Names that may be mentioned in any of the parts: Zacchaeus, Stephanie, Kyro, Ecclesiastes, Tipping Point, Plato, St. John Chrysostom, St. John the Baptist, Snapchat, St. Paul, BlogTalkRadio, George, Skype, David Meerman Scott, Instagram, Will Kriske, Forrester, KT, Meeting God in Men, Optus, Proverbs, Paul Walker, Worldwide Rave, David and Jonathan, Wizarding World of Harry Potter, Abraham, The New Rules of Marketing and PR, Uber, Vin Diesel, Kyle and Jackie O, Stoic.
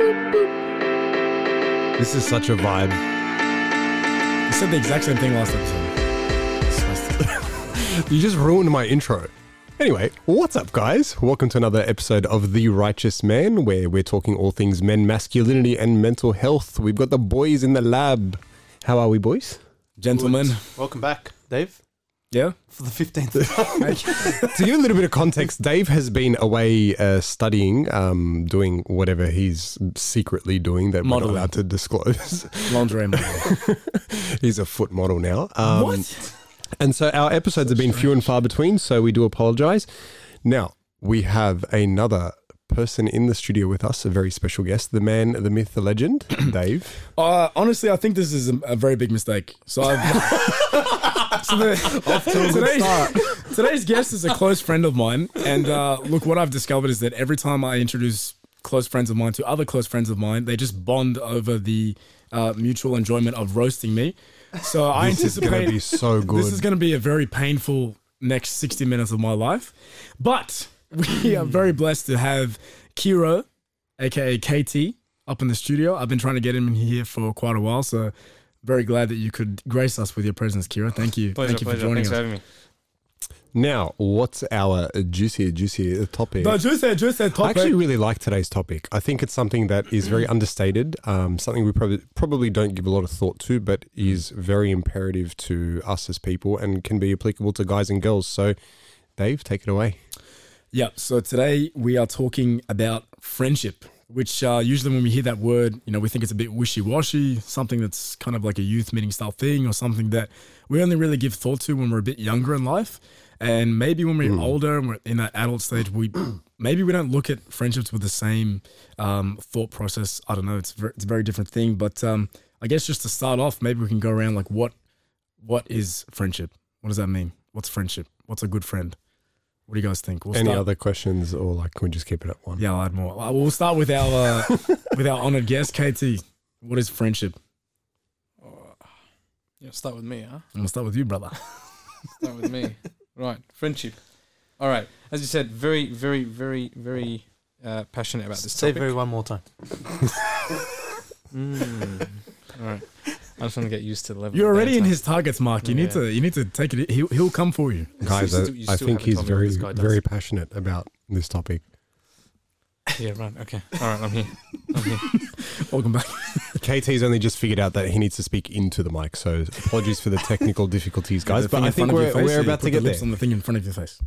Boop, boop. This is such a vibe. You said the exact same thing last episode. You just ruined my intro. Anyway, what's up, guys? Welcome to another episode of The Righteous Man, where we're talking all things men, masculinity, and mental health. We've got the boys in the lab. How are we, boys? Gentlemen. Welcome back, Dave. Yeah? For the 15th time. To give a little bit of context, Dave has been away studying, doing whatever he's secretly doing that modeling. We're not allowed to disclose. Laundry model. He's a foot model now. What? And so our episodes have been few and far between, so we do apologize. Now, we have another person in the studio with us, a very special guest, the man, the myth, the legend, Dave. Honestly, I think this is a very big mistake. So today's guest is a close friend of mine. And look, what I've discovered is that every time I introduce close friends of mine to other close friends of mine, they just bond over the mutual enjoyment of roasting me. So I anticipate this is going to be so good. This is going to be a very painful next 60 minutes of my life. But we are very blessed to have Kyro, aka KT, up in the studio. I've been trying to get him in here for quite a while, so very glad that you could grace us with your presence, Kyro. Thank you. Pleasure, thank you for joining us. Thanks for having me. Now, what's our juicier topic? The juicier topic. I actually really like today's topic. I think it's something that is very understated, something we probably don't give a lot of thought to, but is very imperative to us as people and can be applicable to guys and girls. So, Dave, take it away. Yeah, so today we are talking about friendship, which usually when we hear that word, you know, we think it's a bit wishy-washy, something that's kind of like a youth meeting style thing or something that we only really give thought to when we're a bit younger in life. And maybe when we're older and we're in that adult stage, we don't look at friendships with the same thought process. I don't know. It's a very different thing. But I guess just to start off, maybe we can go around like what is friendship? What does that mean? What's friendship? What's a good friend? What do you guys think? Any other questions, or like can we just keep it at one? Yeah, I'll add more. We'll start with our honored guest, KT. What is friendship? Yeah, start with me, huh? I'm gonna start with you, brother. Start with me. Right, friendship. All right, as you said, very, very, very, very passionate about this topic. Say "very" one more time. All right, I'm just trying to get used to the level. You're already in his targets, Mark. You need to take it. He'll come for you, guys. I think he's very, very passionate about this topic. Yeah, right. Okay. All right, I'm here. Welcome back. KT's only just figured out that he needs to speak into the mic, so apologies for the technical difficulties, guys. But I think we're about to get there. On the thing in front of your face.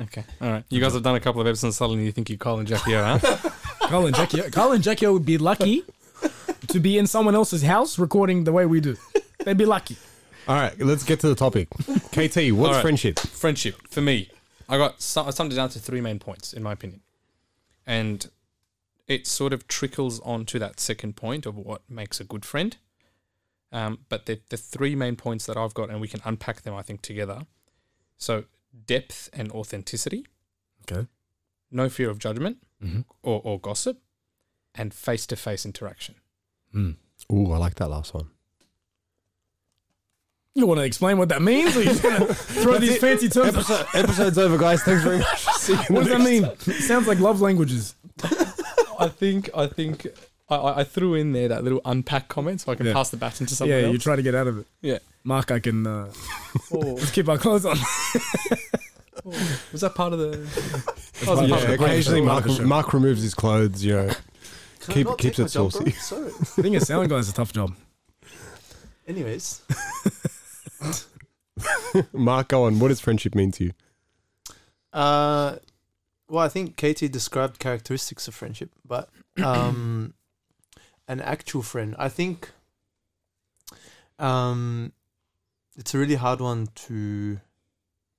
Okay. All right. You guys have done a couple of episodes, and suddenly you think you're Kyle and Jackie O, huh? Kyle and Jackie O would be lucky to be in someone else's house recording the way we do. They'd be lucky. All right. Let's get to the topic. KT, what's friendship? Friendship for me, I summed it down to three main points, in my opinion. And it sort of trickles onto that second point of what makes a good friend. But the three main points that I've got, and we can unpack them, I think, together. So depth and authenticity. Okay. No fear of judgment or gossip, and face-to-face interaction. Mm. Ooh, I like that last one. You want to explain what that means, or you just going to throw these fancy terms? Episode's over, guys. Thanks very much for seeing What does that mean? It sounds like love languages. I think I threw in there that little unpack comment so I can pass the baton to someone else. Yeah, you try to get out of it. Yeah. Mark, I can let's keep our clothes on. Was that part of the... Occasionally Mark removes his clothes, you know. Keeps it saucy. Sorry. I think a sound guy is a tough job. Anyways... Mark, go on. What does friendship mean to you? Well, I think KT described characteristics of friendship, but an actual friend, I think it's a really hard one to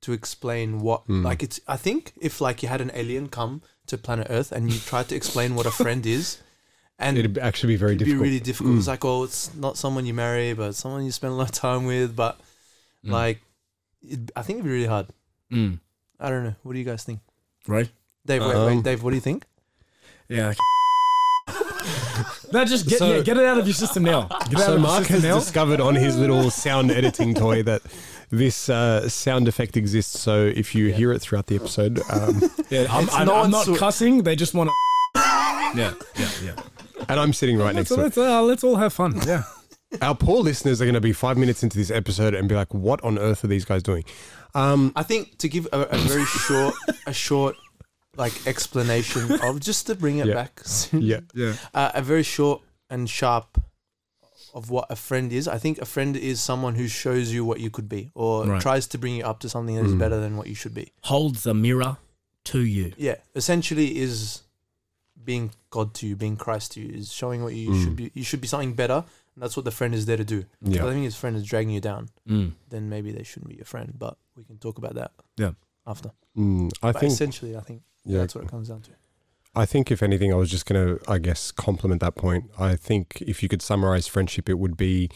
explain what like it's. I think if like you had an alien come to planet Earth and you tried to explain what a friend is. And it'd actually be very difficult. It'd be really difficult. It's like, oh, it's not someone you marry, but it's someone you spend a lot of time with. But I think it'd be really hard. Mm. I don't know. What do you guys think? Right? Dave, wait. Dave, what do you think? Yeah. No, just get it out of your system now. Mark has discovered on his little sound editing toy that this sound effect exists. So if you hear it throughout the episode. I'm not cussing. They just want to. Yeah. And I'm sitting right next to it. Let's all have fun. Yeah. Our poor listeners are going to be 5 minutes into this episode and be like, what on earth are these guys doing? I think to give a very short, like explanation of just to bring it back. A very short and sharp of what a friend is. I think a friend is someone who shows you what you could be or tries to bring you up to something that is better than what you should be. Holds a mirror to you. Yeah. Essentially is being God to you, being Christ to you, is showing what you should be. You should be something better. That's what the friend is there to do. Yeah. If his friend is dragging you down, then maybe they shouldn't be your friend. But we can talk about that after. I think that's what it comes down to. I think, if anything, I was just going to, I guess, compliment that point. I think if you could summarize friendship, it would be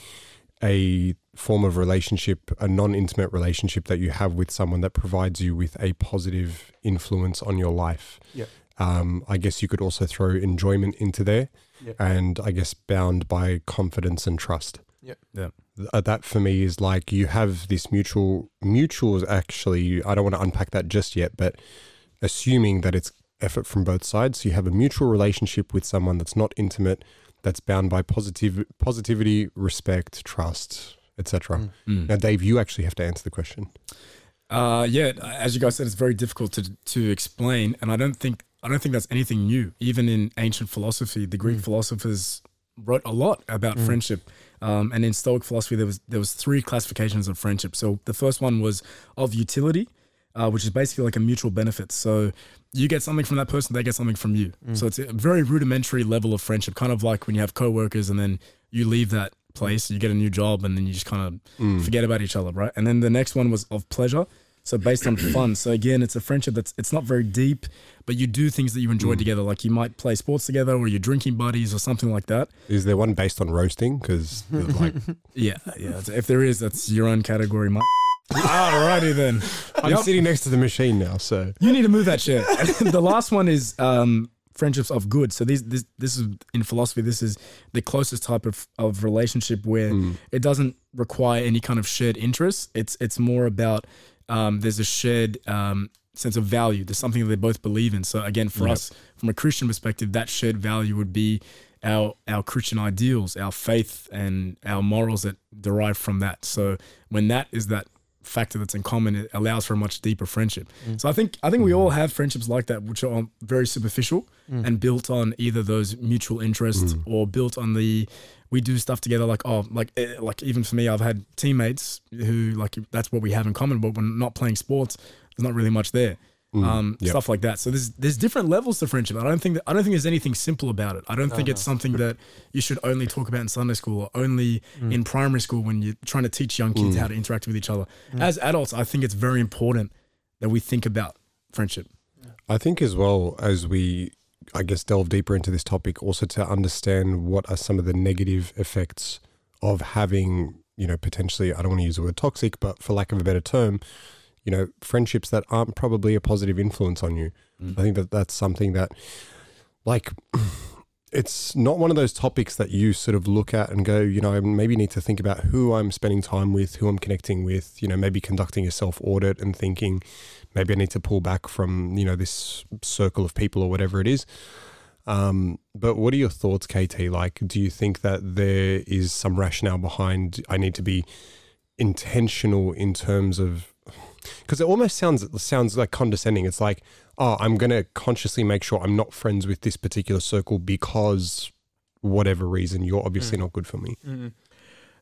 a form of relationship, a non-intimate relationship that you have with someone that provides you with a positive influence on your life. Yeah. I guess you could also throw enjoyment into there and I guess bound by confidence and trust. Yeah. Yeah. That for me is like you have this mutual actually, I don't want to unpack that just yet, but assuming that it's effort from both sides. So you have a mutual relationship with someone that's not intimate, that's bound by positivity, respect, trust, etc. Mm. Now, Dave, you actually have to answer the question. As you guys said, it's very difficult to explain. And I don't think that's anything new. Even in ancient philosophy, the Greek philosophers wrote a lot about friendship. And in Stoic philosophy, there was three classifications of friendship. So the first one was of utility, which is basically like a mutual benefit. So you get something from that person, they get something from you. So it's a very rudimentary level of friendship, kind of like when you have coworkers and then you leave that place, you get a new job and then you just kind of forget about each other, right? And then the next one was of pleasure. So based on fun. So again, it's a friendship it's not very deep, but you do things that you enjoy together. Like you might play sports together or you're drinking buddies or something like that. Is there one based on roasting? Because like... Yeah. If there is, that's your own category, mate. Alrighty then. I'm sitting next to the machine now, so... You need to move that shit. The last one is friendships of good. So this is, in philosophy, this is the closest type of relationship where it doesn't require any kind of shared interest. It's more about... there's a shared sense of value. There's something that they both believe in. So again, for us, from a Christian perspective, that shared value would be our Christian ideals, our faith and our morals that derive from that. So when that is that factor that's in common, it allows for a much deeper friendship. So I think we all have friendships like that, which are very superficial and built on either those mutual interests or built on we do stuff together, like even for me, I've had teammates who that's what we have in common, but when not playing sports, there's not really much there. Stuff like that. So there's different levels to friendship. I don't think there's anything simple about it. I don't think it's something that you should only talk about in Sunday school or only in primary school when you're trying to teach young kids how to interact with each other. As adults, I think it's very important that we think about friendship. I think as well as we delve deeper into this topic, also to understand what are some of the negative effects of having, potentially, I don't want to use the word toxic, but for lack of a better term, friendships that aren't probably a positive influence on you. I think that's something that, it's not one of those topics that you sort of look at and go, I maybe need to think about who I'm spending time with, who I'm connecting with, maybe conducting a self-audit and thinking maybe I need to pull back from, this circle of people or whatever it is. But what are your thoughts, KT? Do you think that there is some rationale behind I need to be intentional in terms of, because it almost sounds like condescending. It's like, oh, I'm going to consciously make sure I'm not friends with this particular circle because whatever reason, you're obviously not good for me.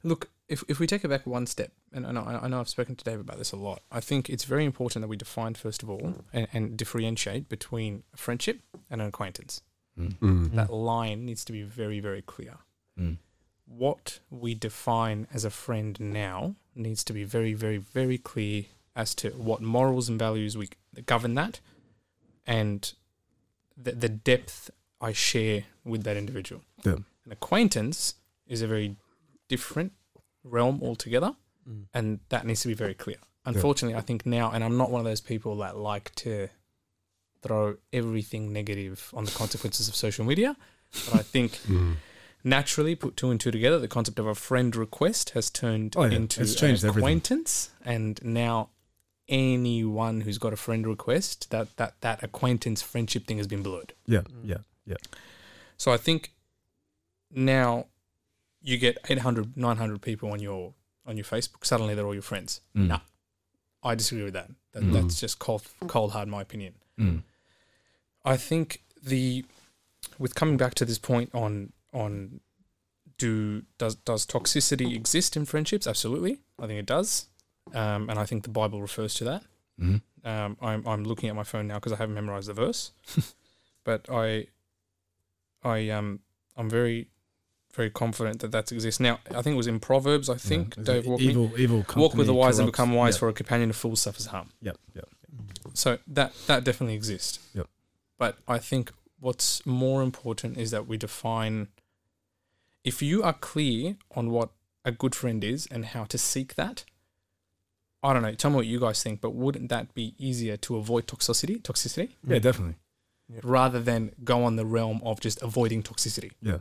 Look, if we take it back one step, and I know I've spoken to Dave about this a lot, I think it's very important that we define, first of all, and differentiate between a friendship and an acquaintance. That line needs to be very, very clear. What we define as a friend now needs to be very, very, very clear as to what morals and values we govern that and the depth I share with that individual. Yeah. An acquaintance is a very different realm altogether, and that needs to be very clear. Unfortunately, I think now, and I'm not one of those people that like to throw everything negative on the consequences of social media, but I think... Naturally, put two and two together, the concept of a friend request has turned into an acquaintance, and now anyone who's got a friend request, that acquaintance friendship thing has been blurred. So I think now you get 800, 900 people on your Facebook. Suddenly they're all your friends. Mm. No, I disagree with that. That's just cold hard, my opinion. Mm. I think with coming back to this point on does toxicity exist in friendships? Absolutely, I think it does, and I think the Bible refers to that. Mm-hmm. I'm looking at my phone now because I haven't memorized the verse, but I'm very, very confident that that exists. Now, I think it was in Proverbs. I think Dave walked me. Evil company walk with the wise corrupts, and become wise, for a companion of fools suffers harm. Yep. So that definitely exists. Yep. But I think what's more important is that we define. If you are clear on what a good friend is and how to seek that, I don't know, tell me what you guys think, but wouldn't that be easier to avoid toxicity? Yeah, definitely. Rather than go on the realm of just avoiding toxicity. Yeah.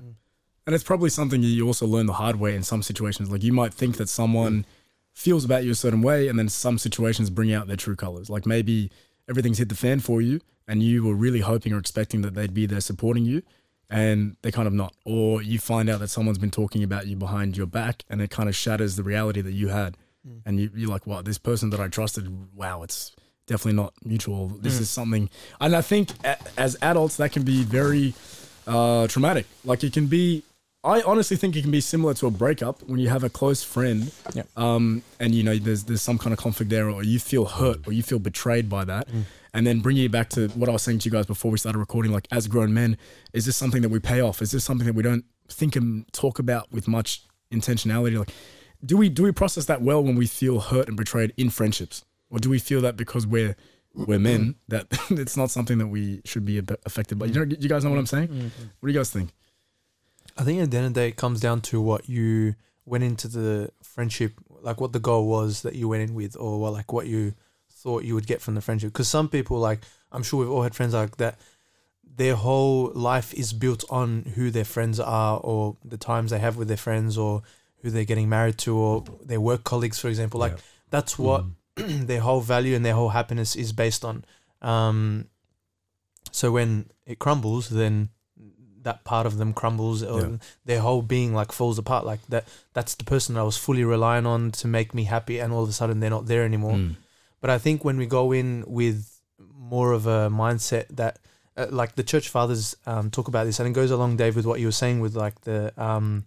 And it's probably something you also learn the hard way in some situations. Like you might think that someone feels about you a certain way, and then some situations bring out their true colors. Like maybe everything's hit the fan for you and you were really hoping or expecting that they'd be there supporting you, and they're kind of not. Or you find out that someone's been talking about you behind your back, and it kind of shatters the reality that you had. And you're like, wow, this person that I trusted, wow, it's definitely not mutual. This is something. And I think as adults, that can be very traumatic. Like it can be, I honestly think it can be similar to a breakup when you have a close friend and you know, there's some kind of conflict there, or you feel hurt or you feel betrayed by that. And then bringing it back to what I was saying to you guys before we started recording, like as grown men, is this something that we pay off? Is this something that we don't think and talk about with much intentionality? Like, do we process that well when we feel hurt and betrayed in friendships? Or do we feel that because we're men, that it's not something that we should be affected by? You guys know what I'm saying? What do you guys think? I think at the end of the day, it comes down to what you went into the friendship, like what the goal was that you went in with, or like what you thought you would get from the friendship. Because some people, like, I'm sure we've all had friends like that, their whole life is built on who their friends are, or the times they have with their friends, or who they're getting married to, or their work colleagues, for example. Like that's what their whole value and their whole happiness is based on. So when it crumbles, then that part of them crumbles, or their whole being like falls apart. Like that's the person I was fully relying on to make me happy, and all of a sudden they're not there anymore. But I think when we go in with more of a mindset that like the church fathers talk about this, and it goes along, Dave, with what you were saying with like the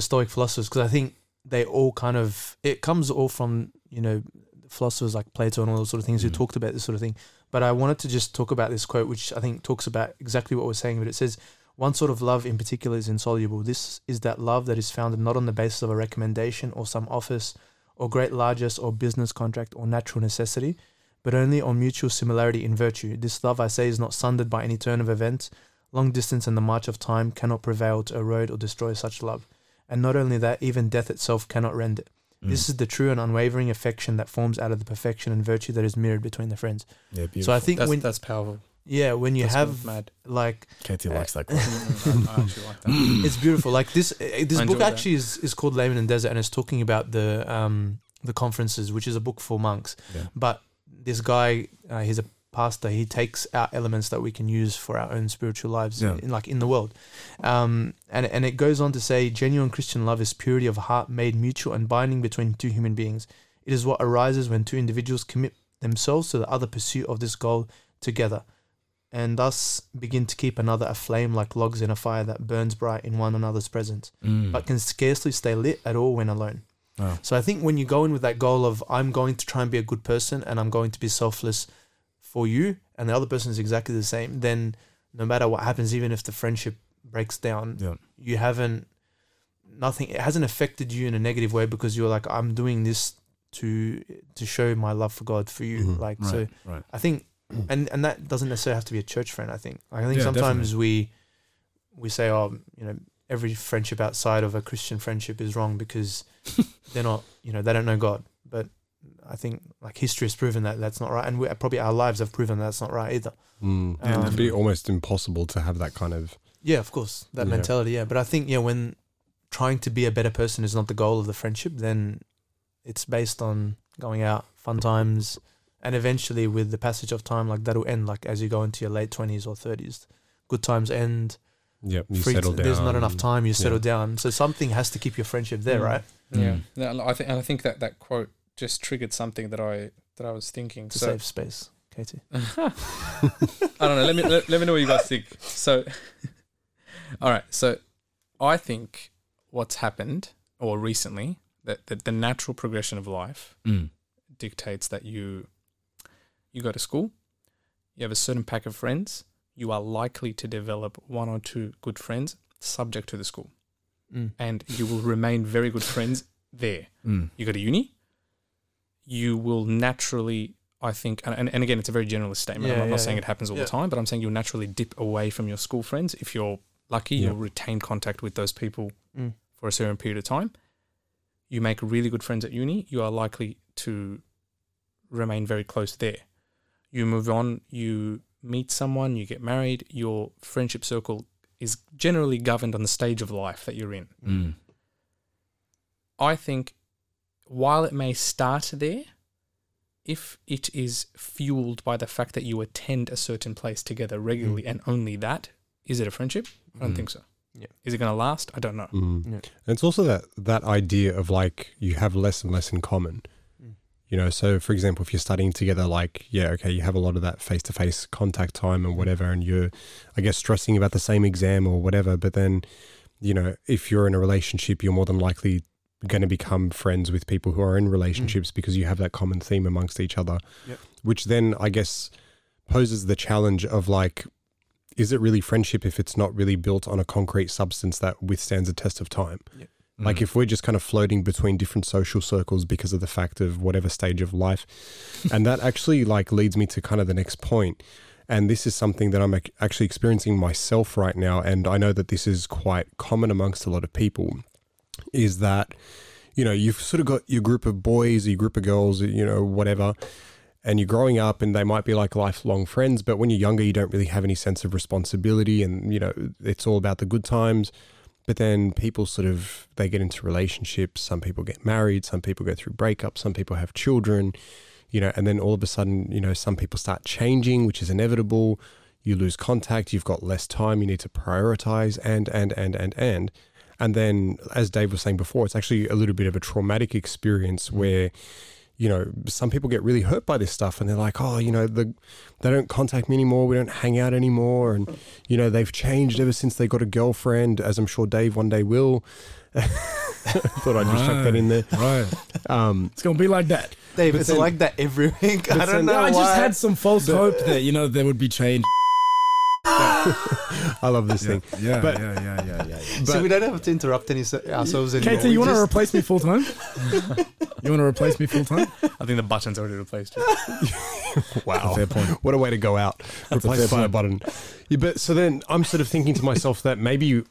Stoic philosophers, because I think they all kind of, it comes all from, you know, philosophers like Plato and all those sort of things who talked about this sort of thing. But I wanted to just talk about this quote, which I think talks about exactly what we're saying, but it says, "One sort of love in particular is insoluble. This is that love that is founded not on the basis of a recommendation or some office or great largesse or business contract or natural necessity, but only on mutual similarity in virtue. This love, I say, is not sundered by any turn of events. Long distance and the march of time cannot prevail to erode or destroy such love. And not only that, even death itself cannot rend it. This is the true and unwavering affection that forms out of the perfection and virtue that is mirrored between the friends." Yeah, beautiful. So I think that's powerful. Yeah, when you have mad. Like KT likes that quote. I actually like that. It's beautiful. Like this book actually is called Laman and Desert, and it's talking about the Conferences, which is a book for monks. Yeah. But this guy, he's a pastor. He takes out elements that we can use for our own spiritual lives, in the world. And it goes on to say, "Genuine Christian love is purity of heart made mutual and binding between two human beings. It is what arises when two individuals commit themselves to the other pursuit of this goal together, and thus begin to keep another aflame like logs in a fire that burns bright in one another's presence, but can scarcely stay lit at all when alone." Oh. So I think when you go in with that goal of, I'm going to try and be a good person, and I'm going to be selfless for you, and the other person is exactly the same, then no matter what happens, even if the friendship breaks down, you haven't, nothing, it hasn't affected you in a negative way, because you're like, I'm doing this to show my love for God for you. I think, and that doesn't necessarily have to be a church friend, I think. Like, I think sometimes we say, oh, you know, every friendship outside of a Christian friendship is wrong because they're not, you know, they don't know God. But I think like history has proven that that's not right, and probably our lives have proven that's not right either. And it'd be almost impossible to have that kind of mentality. Yeah, but I think when trying to be a better person is not the goal of the friendship, then it's based on going out, fun times, and eventually with the passage of time, like that'll end. Like as you go into your late 20s or 30s, good times end, Yep, you settle down. There's not enough time, you settle down. So something has to keep your friendship there, right? Yeah. I think that quote just triggered something that I was thinking. To save space, KT. I don't know. Let me know what you guys think. So, all right. So I think what's happened, or recently, that the natural progression of life dictates that you go to school, you have a certain pack of friends, you are likely to develop one or two good friends subject to the school. And you will remain very good friends there. You go to uni, you will naturally, I think, and again, it's a very generalist statement. I'm not saying it happens all the time, but I'm saying you'll naturally dip away from your school friends. If you're lucky, you'll retain contact with those people for a certain period of time. You make really good friends at uni, you are likely to remain very close there. You move on, you meet someone, you get married, your friendship circle is generally governed on the stage of life that you're in. I think while it may start there, if it is fueled by the fact that you attend a certain place together regularly and only that, is it a friendship? I don't think so. Yeah. Is it going to last? I don't know. Yeah. And it's also that idea of like you have less and less in common. You know, so for example, if you're studying together, like, you have a lot of that face-to-face contact time and whatever, and you're, I guess, stressing about the same exam or whatever. But then, you know, if you're in a relationship, you're more than likely going to become friends with people who are in relationships because you have that common theme amongst each other, which then, I guess, poses the challenge of like, is it really friendship if it's not really built on a concrete substance that withstands the test of time? Yep. Like if we're just kind of floating between different social circles because of the fact of whatever stage of life. And that actually like leads me to kind of the next point. And this is something that I'm actually experiencing myself right now. And I know that this is quite common amongst a lot of people, is that, you know, you've sort of got your group of boys, your group of girls, you know, whatever, and you're growing up and they might be like lifelong friends. But when you're younger, you don't really have any sense of responsibility and, you know, it's all about the good times. But then people sort of, they get into relationships, some people get married, some people go through breakups, some people have children, you know, and then all of a sudden, you know, some people start changing, which is inevitable. You lose contact, you've got less time, you need to prioritize and. And then, as Dave was saying before, it's actually a little bit of a traumatic experience where, you know, some people get really hurt by this stuff and they're like, oh, you know, they don't contact me anymore. We don't hang out anymore. And, you know, they've changed ever since they got a girlfriend, as I'm sure Dave one day will. I thought I'd just chuck that in there. Right. It's going to be like that. Dave, it's like that every week. I don't know why. I just had some false hope that, you know, there would be change. I love this thing. But, so we don't have to interrupt ourselves anymore. KT, you want to replace me full time? You want to replace me full time? I think the button's already replaced you. Wow. Fair point. What a way to go out. Replaced by a button. Yeah, but so then I'm sort of thinking to myself that maybe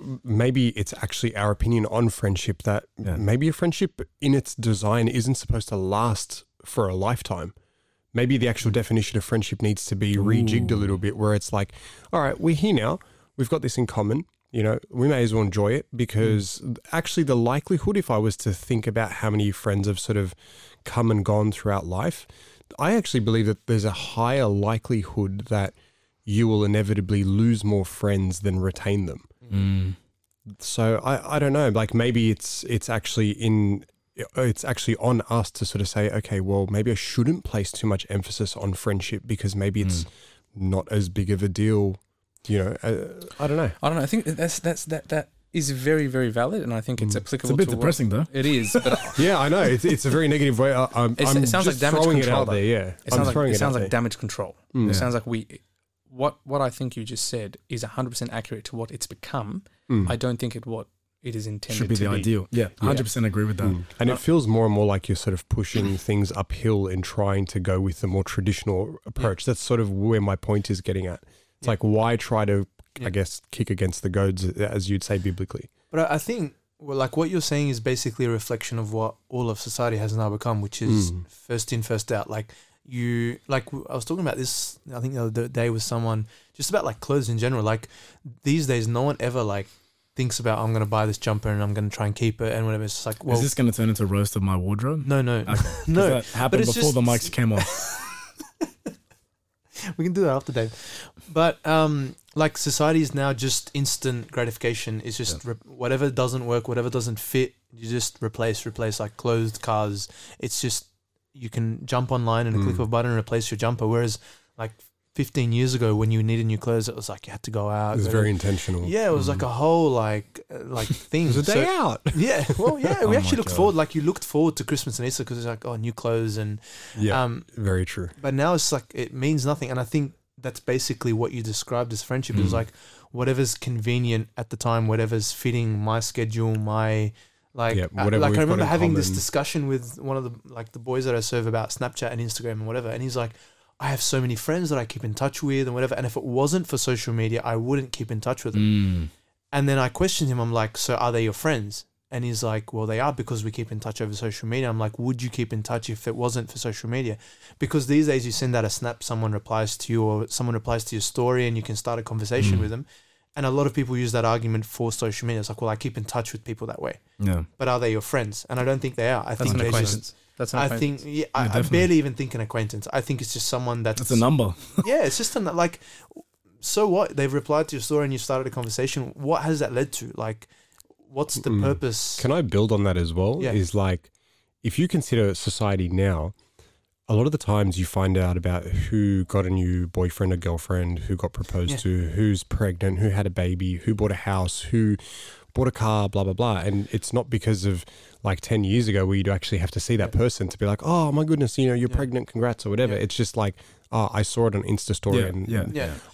it's actually our opinion on friendship that maybe a friendship in its design isn't supposed to last for a lifetime. Maybe the actual definition of friendship needs to be rejigged a little bit where it's like, all right, we're here now. We've got this in common. You know, we may as well enjoy it because actually the likelihood, if I was to think about how many friends have sort of come and gone throughout life, I actually believe that there's a higher likelihood that you will inevitably lose more friends than retain them. So I don't know, like maybe it's actually on us to sort of say, okay, well, maybe I shouldn't place too much emphasis on friendship because maybe it's not as big of a deal, you know. I don't know. I think that is very, very valid, and I think it's applicable. It's a bit depressing, though. It is. But yeah, I know. It's a very negative way. I'm just throwing it out there. Yeah, it sounds like damage control. It sounds like what I think you just said is 100% accurate to what it's become. I don't think it is intended to be. Should be the ideal. Yeah, 100% agree with that. And it feels more and more like you're sort of pushing things uphill and trying to go with the more traditional approach. That's sort of where my point is getting at. It's like, why try to, I guess, kick against the goads, as you'd say biblically? But I think, well, like what you're saying is basically a reflection of what all of society has now become, which is first in, first out. Like I was talking about this, I think the other day with someone, just about like clothes in general. Like these days, no one ever like, thinks about, I'm going to buy this jumper and I'm going to try and keep it and whatever. It's just like, well, is this going to turn into a roast of my wardrobe? No. Okay. No. That happened before the mics came on. We can do that after, Dave. But like society is now just instant gratification. It's just whatever doesn't work, whatever doesn't fit, you just replace like clothed cars. It's just, you can jump online and a click of a button and replace your jumper. Whereas like 15 years ago when you needed new clothes, it was like you had to go out. It was very intentional. Yeah, it was like a whole like thing. It was a day out. Yeah, well, yeah, we actually looked forward. Like you looked forward to Christmas and Easter because it's like, oh, new clothes and... Yeah, very true. But now it's like it means nothing. And I think that's basically what you described as friendship. It was like whatever's convenient at the time, whatever's fitting my schedule, my... I remember having this discussion with one of the boys that I serve about Snapchat and Instagram and whatever. And he's like, I have so many friends that I keep in touch with and whatever. And if it wasn't for social media, I wouldn't keep in touch with them. Mm. And then I questioned him. I'm like, so are they your friends? And he's like, well, they are because we keep in touch over social media. I'm like, would you keep in touch if it wasn't for social media? Because these days you send out a snap, someone replies to you or someone replies to your story and you can start a conversation with them. And a lot of people use that argument for social media. It's like, well, I keep in touch with people that way. Yeah. But are they your friends? And I don't think they are. I think they're just... That's an acquaintance. I barely even think an acquaintance. I think it's just someone that's a number. Yeah, it's just like, so what? They've replied to your story and you started a conversation. What has that led to? Like, what's the purpose? Can I build on that as well? Yeah. Is like, if you consider society now, a lot of the times you find out about who got a new boyfriend or girlfriend, who got proposed to, who's pregnant, who had a baby, who bought a house, who bought a car, blah, blah, blah. And it's not because of like 10 years ago where you'd actually have to see that person to be like, oh my goodness, you know, you're pregnant, congrats or whatever. Yeah. It's just like, oh, I saw it on Insta story and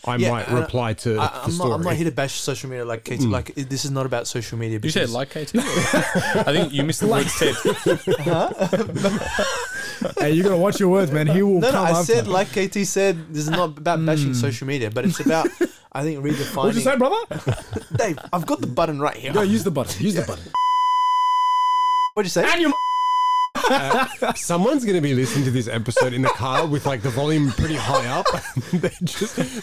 I might reply to the story. I'm not here to bash social media like KT. Like, this is not about social media. Did you say like KT? I think you missed the words, Ted. Hey, you got to watch your words, man. He will come up. I said, like KT said, this is not about bashing social media, but it's about... I think redefining. What did you say, brother? Dave, I've got the button right here. No, use the button. Use the button. What did you say? And you. Someone's going to be listening to this episode in the car with like the volume pretty high up.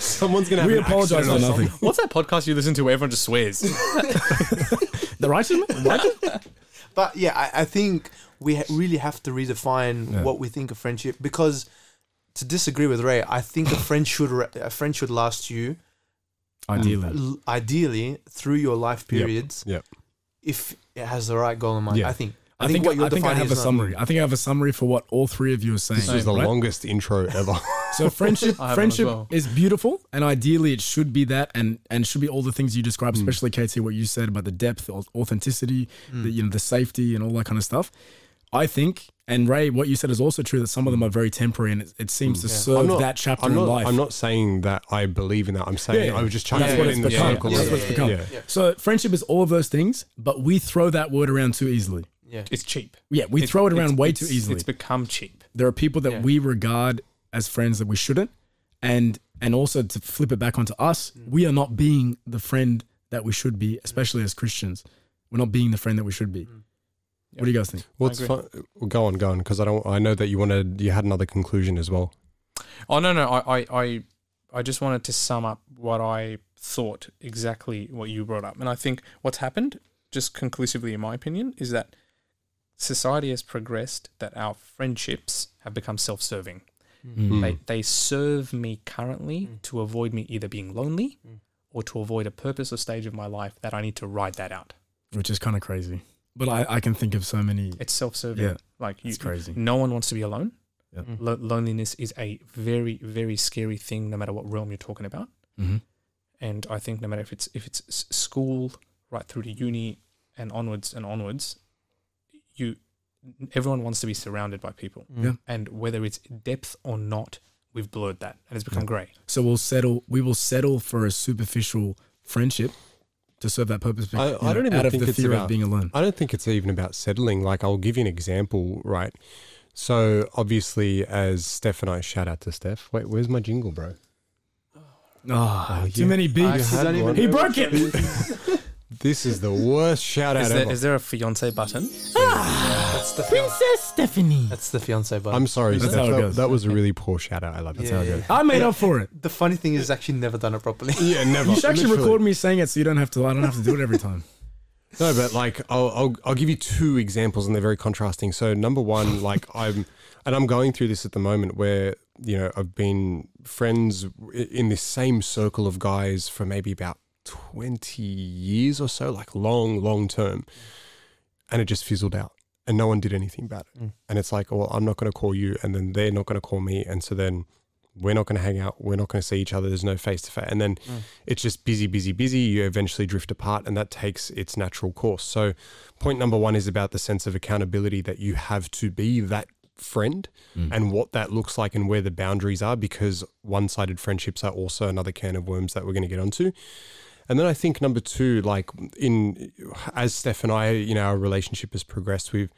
Someone's going to have. We apologize for nothing. What's that podcast you listen to where everyone just swears? The Righteous Man? But yeah, I think we really have to redefine what we think of friendship, because to disagree with Ray, I think a friend should last you. Ideally, through your life periods, if it has the right goal in mind, I think. I think what you're defining. I think I have a summary for what all three of you are saying. This is the longest intro ever. So friendship is beautiful, and ideally it should be that, and should be all the things you described, especially KT, what you said about the depth, authenticity, the safety, and all that kind of stuff. I think, and Ray, what you said is also true, that some of them are very temporary, and it seems to serve that chapter in life. I'm not saying that I believe in that. I'm saying I was just chucking it in the circle. That's what it's become. So friendship is all of those things, but we throw that word around too easily. Yeah, it's cheap. Yeah, we throw it around way too easily. It's become cheap. There are people that we regard as friends that we shouldn't, and also to flip it back onto us, we are not being the friend that we should be, especially as Christians. We're not being the friend that we should be. What do you guys think? What's fun? Go on, because I know that you had another conclusion as well. Oh no, I just wanted to sum up what I thought, exactly what you brought up, and I think what's happened, just conclusively in my opinion, is that society has progressed, that our friendships have become self-serving. They serve me currently to avoid me either being lonely or to avoid a purpose or stage of my life that I need to ride that out, which is kind of crazy. But I can think of so many. It's self-serving. Yeah, it's crazy. No one wants to be alone. Yeah. Loneliness is a very, very scary thing, no matter what realm you're talking about. Mm-hmm. And I think no matter if it's school, right through to uni and onwards, everyone wants to be surrounded by people. Yeah. And whether it's depth or not, we've blurred that, and it's become grey. So we will settle for a superficial friendship to serve that purpose, I don't even think it's about being alone. I don't think it's even about settling. Like, I'll give you an example, right? So obviously, as Steph and I, shout out to Steph. Wait, where's my jingle, bro? Too many beeps. He broke it. This is the worst shout out ever. Is there a fiance button? That's the Princess Stephanie. That's the fiance button. I'm sorry, Steph. That was a really poor shout out. I love it. That's how it goes. I made up for it. The funny thing is, actually never done it properly. Yeah, never. You should actually record me saying it, so I don't have to do it every time. No, but like I'll give you two examples, and they're very contrasting. So number one, I'm going through this at the moment where you know, I've been friends in this same circle of guys for maybe about 20 years or so, like long term. And it just fizzled out and no one did anything about it. Mm. And it's like, well, I'm not going to call you, and then they're not going to call me. And so then we're not going to hang out. We're not going to see each other. There's no face to face. And then it's just busy. You eventually drift apart, and that takes its natural course. So point number one is about the sense of accountability that you have to be that friend and what that looks like and where the boundaries are, because one-sided friendships are also another can of worms that we're going to get onto. And then I think number two, like as Steph and I, you know, our relationship has progressed, we've,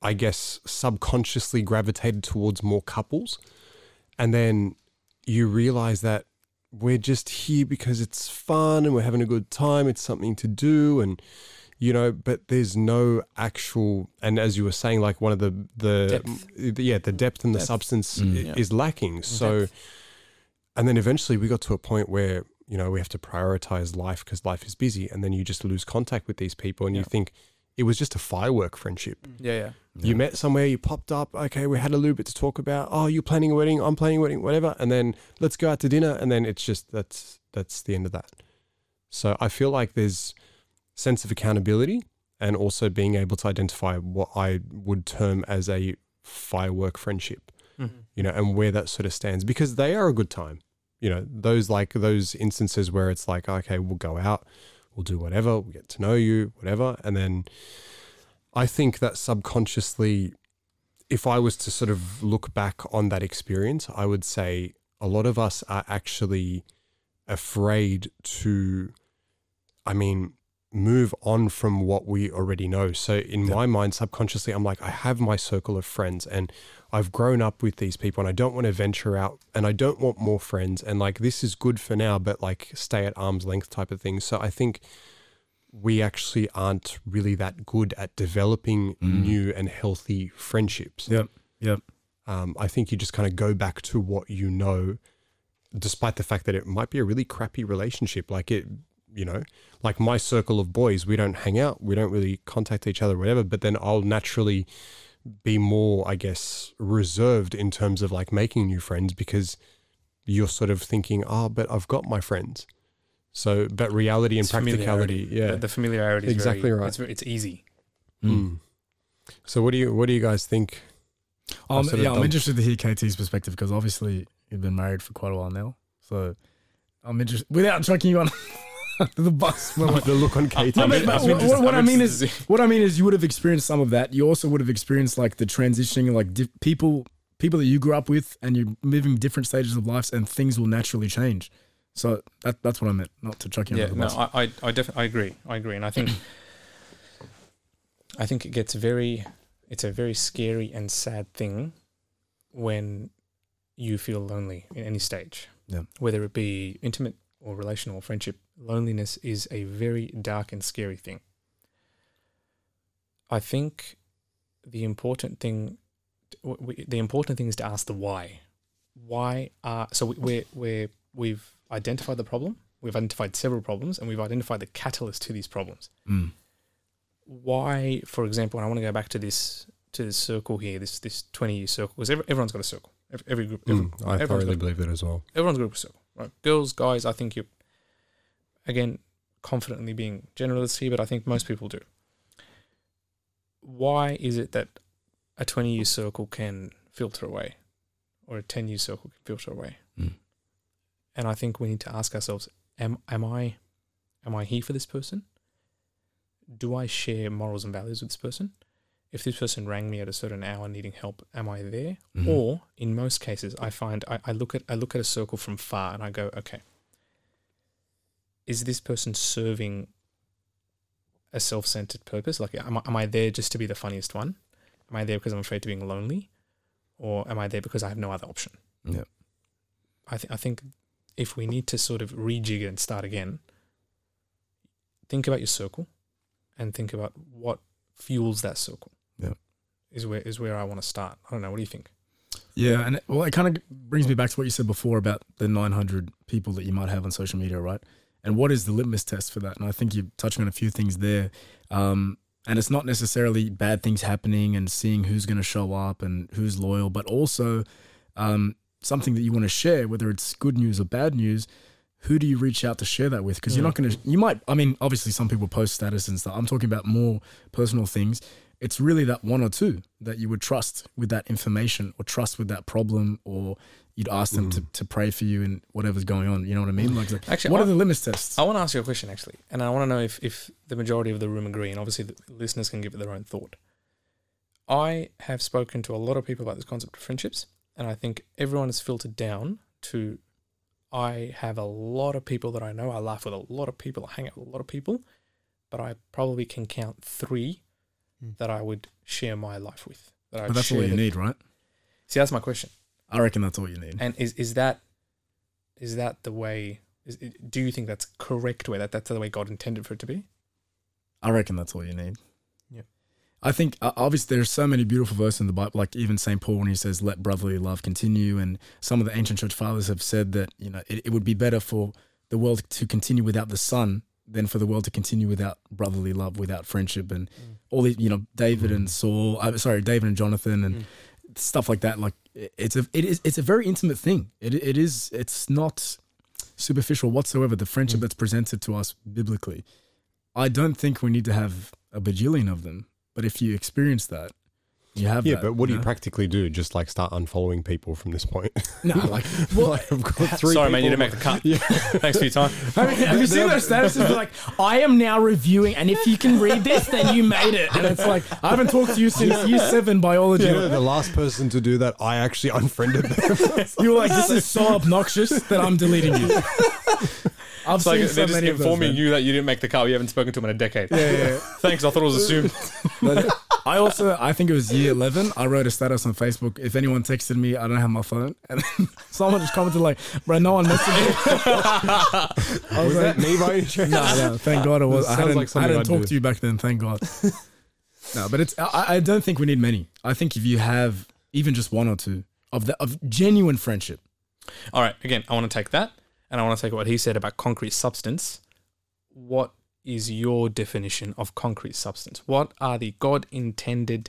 I guess, subconsciously gravitated towards more couples. And then you realize that we're just here because it's fun and we're having a good time. It's something to do. And, you know, but there's no actual, and as you were saying, like one of the depth and the substance is lacking. So, and then eventually we got to a point where, you know, we have to prioritize life because life is busy. And then you just lose contact with these people and you think it was just a firework friendship. You met somewhere, you popped up. Okay, we had a little bit to talk about. Oh, you're planning a wedding. I'm planning a wedding, whatever. And then let's go out to dinner. And then it's just, that's the end of that. So I feel like there's sense of accountability and also being able to identify what I would term as a firework friendship, you know, and where that sort of stands, because they are a good time. You know, those instances where it's like, okay, we'll go out, we'll do whatever, we'll get to know you, whatever. And then I think that subconsciously, if I was to sort of look back on that experience, I would say a lot of us are actually afraid to, move on from what we already know. So in my mind, subconsciously, I'm like, I have my circle of friends and I've grown up with these people and I don't want to venture out and I don't want more friends. And like, this is good for now, but like stay at arm's length type of thing. So I think we actually aren't really that good at developing new and healthy friendships. I think you just kind of go back to what you know, despite the fact that it might be a really crappy relationship. Like it, you know, like my circle of boys, we don't hang out, we don't really contact each other, whatever, but then I'll naturally be more, I guess, reserved in terms of like making new friends because you're sort of thinking, oh, but I've got my friends. So, but reality and it's practicality. The familiarity is exactly right. It's easy. So what do you guys think? I'm interested to hear KT's perspective because obviously you've been married for quite a while now. So I'm interested, without chucking you on the bus. The look on KT. What I mean is you would have experienced some of that. You also would have experienced like the transitioning, like people that you grew up with, and you're moving different stages of life, and things will naturally change. So that's what I meant, not to chuck you on the bus. Yeah, no, I agree, and I think it gets it's a very scary and sad thing when you feel lonely in any stage, whether it be intimate or relational friendship. Loneliness is a very dark and scary thing. I think the important thing is to ask the why. We've identified the problem. We've identified several problems, and we've identified the catalyst to these problems. Why, for example, and I want to go back to this circle here, this 20-year circle, because everyone's got a circle. Every group. I thoroughly believe that as well. Everyone's got a circle, right? Girls, guys. I think you're, again, confidently being generalist here, but I think most people do. Why is it that a 20-year circle can filter away or a 10-year circle can filter away? And I think we need to ask ourselves, am I here for this person? Do I share morals and values with this person? If this person rang me at a certain hour needing help, am I there? Or in most cases, I find I look at a circle from far and I go, okay, is this person serving a self-centered purpose? Like, am I there just to be the funniest one? Am I there because I'm afraid to being lonely? Or am I there because I have no other option? Yeah. I think if we need to sort of rejig it and start again, think about your circle and think about what fuels that circle. Yeah. Is where I want to start. I don't know. What do you think? Yeah. And it kind of brings me back to what you said before about the 900 people that you might have on social media, right? And what is the litmus test for that? And I think you've touched on a few things there. And it's not necessarily bad things happening and seeing who's going to show up and who's loyal, but also something that you want to share, whether it's good news or bad news, who do you reach out to share that with? Because you're not going to, you might, I mean, obviously some people post status and stuff. I'm talking about more personal things. It's really that one or two that you would trust with that information, or trust with that problem, or you'd ask them to pray for you and whatever's going on. You know what I mean? Like actually, what are the litmus tests? I want to ask you a question actually. And I want to know if the majority of the room agree, and obviously the listeners can give it their own thought. I have spoken to a lot of people about this concept of friendships, and I think everyone is filtered down to, I have a lot of people that I know, I laugh with a lot of people, I hang out with a lot of people, but I probably can count three that I would share my life with. But that's all you need, right? See, that's my question. I reckon that's all you need. And is that the way, do you think that's the correct way, that's the way God intended for it to be? I reckon that's all you need. Yeah. I think, obviously, there's so many beautiful verses in the Bible, like even St. Paul when he says, let brotherly love continue, and some of the ancient church fathers have said that, you know, it would be better for the world to continue without the sun than for the world to continue without brotherly love, without friendship, and all the, you know, David and Jonathan and stuff like that. Like it's a very intimate thing. It's not superficial whatsoever, the friendship that's presented to us biblically. I don't think we need to have a bajillion of them, but if you experience that, you have that, but what do you practically do? Just like start unfollowing people from this point? No, like, well, like I've got three. Sorry, man, you didn't make the cut. Yeah. Thanks for your time. Have you seen those statuses like, I am now reviewing, and if you can read this, then you made it. And it's like, I haven't talked to you since year 7 biology. Yeah, the last person to do that, I actually unfriended them. You were like, this is so obnoxious that I'm deleting you. I've seen like so many of those. They're just informing you that you didn't make the cut. You haven't spoken to him in a decade. Yeah. Thanks, I thought it was assumed. I think it was year 11, I wrote a status on Facebook, if anyone texted me, I don't have my phone. And someone just commented like, bro, no one messaged me. Was that me by any chance? No, thank God it was. I hadn't talked to you back then, thank God. No, but I don't think we need many. I think if you have even just one or two of genuine friendship. All right, again, I want to take that, and I want to take what he said about concrete substance. What is your definition of concrete substance? What are the God-intended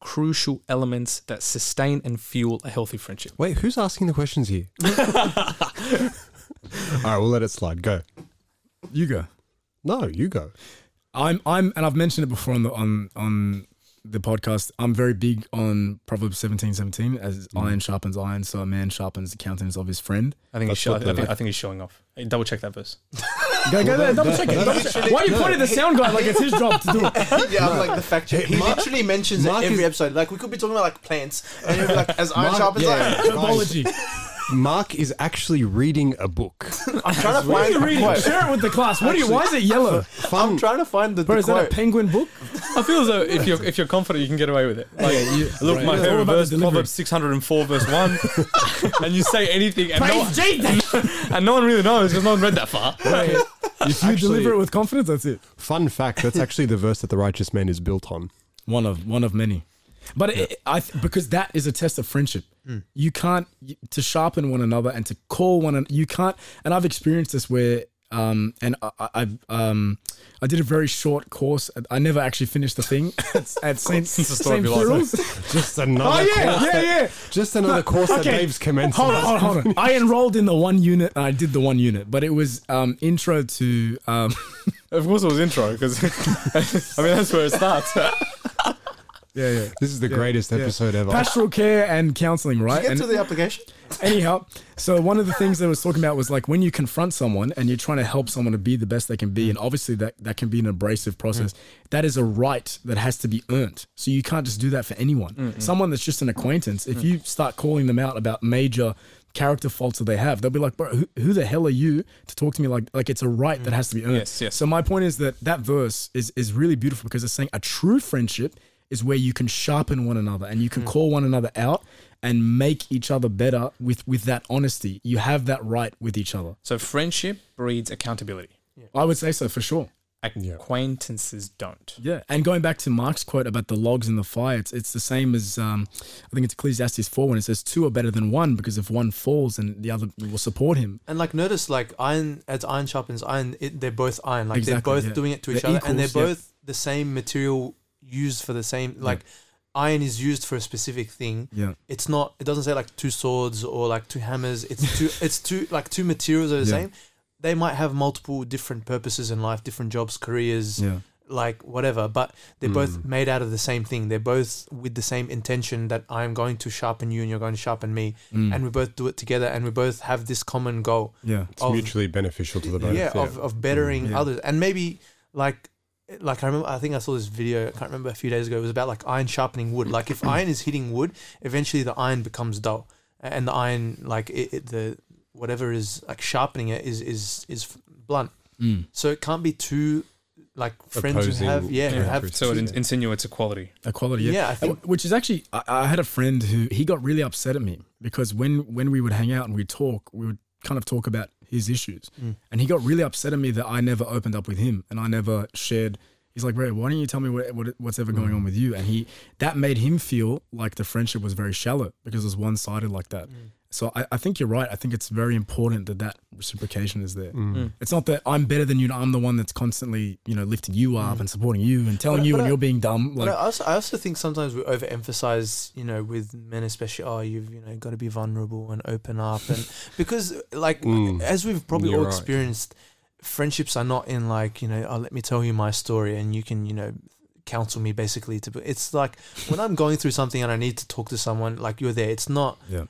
crucial elements that sustain and fuel a healthy friendship? Wait, who's asking the questions here? All right, we'll let it slide. Go. You go. No, you go. And I've mentioned it before on the podcast. I'm very big on Proverbs 17:17, as iron sharpens iron, so a man sharpens the countenance of his friend. I think he's showing off. Double check that verse. Go there, double check it. Why are you pointing the sound guy like it's his job to do it? Yeah, I'm like the fact check. He literally mentions it every episode. Like we could be talking about like plants, and he'll be like, as iron sharpens iron. Herbology. Mark is actually reading a book. I'm trying to find the quote. Share it with the class. Why is it yellow? I'm trying to find the quote. Bro, is that a penguin book? I feel as though if you're confident, you can get away with it. Like, my favorite verse, Proverbs 604 verse 1, and you say anything, and no one really knows because no one read that far. Right. If you deliver it with confidence, that's it. Fun fact, that's actually the verse that the righteous man is built on. One of many. But because that is a test of friendship. You can't to sharpen one another and to call one another. You can't. And I've experienced this where, and I did a very short course. I never actually finished the thing. At St. Plurals. Just another course. Yeah. Just another course that Dave's commencing. Hold on. I enrolled in the one unit and I did the one unit, but it was intro to... Of course it was intro because, I mean, that's where it starts. Yeah. This is the greatest episode ever. Pastoral care and counselling, right? Did you get to the application? Anyhow, so one of the things that I was talking about was like when you confront someone and you're trying to help someone to be the best they can be, and obviously that can be an abrasive process. That is a right that has to be earned. So you can't just do that for anyone. Someone that's just an acquaintance, if you start calling them out about major character faults that they have, they'll be like, bro, who the hell are you to talk to me like it's a right that has to be earned. Yes. So my point is that verse is really beautiful because it's saying a true friendship is where you can sharpen one another and you can call one another out and make each other better with that honesty. You have that right with each other. So friendship breeds accountability. Yeah. I would say so for sure. Acquaintances don't. Yeah. And going back to Mark's quote about the logs in the fire, it's the same as, I think it's Ecclesiastes 4 when it says two are better than one because if one falls and the other will support him. And like notice like iron, as iron sharpens iron, they're both iron. Like they're both doing it to each other equals, and they're both the same material used for the same, like iron is used for a specific thing. Yeah. It's not, it doesn't say like two swords or like two hammers. It's two materials are the same. They might have multiple different purposes in life, different jobs, careers, like whatever, but they're both made out of the same thing. They're both with the same intention that I'm going to sharpen you and you're going to sharpen me. And we both do it together and we both have this common goal. Yeah. It's mutually beneficial to the both. Yeah, yeah. Of bettering others. And maybe like I remember, I think I saw this video, I can't remember, a few days ago. It was about like iron sharpening wood. Like if iron is hitting wood, eventually the iron becomes dull, and the iron, like the whatever is like sharpening it is blunt. So it can't be too like friends opposing, who have so it insinuates equality. I think, which is actually, I had a friend who, he got really upset at me because when we would hang out and we talk, we would kind of talk about his issues. And he got really upset at me that I never opened up with him and I never shared. He's like, Ray, why don't you tell me what's ever going on with you? And that made him feel like the friendship was very shallow because it was one-sided like that. So I think you're right. I think it's very important that reciprocation is there. It's not that I'm better than you and I'm the one that's constantly, lifting you up and supporting you and telling you when you're being dumb. Like, I also think sometimes we overemphasize, with men especially, you've got to be vulnerable and open up, and because as we've probably all experienced, friendships are not in let me tell you my story and you can, counsel me basically. It's like when I'm going through something and I need to talk to someone, like you're there. It's not. Yeah.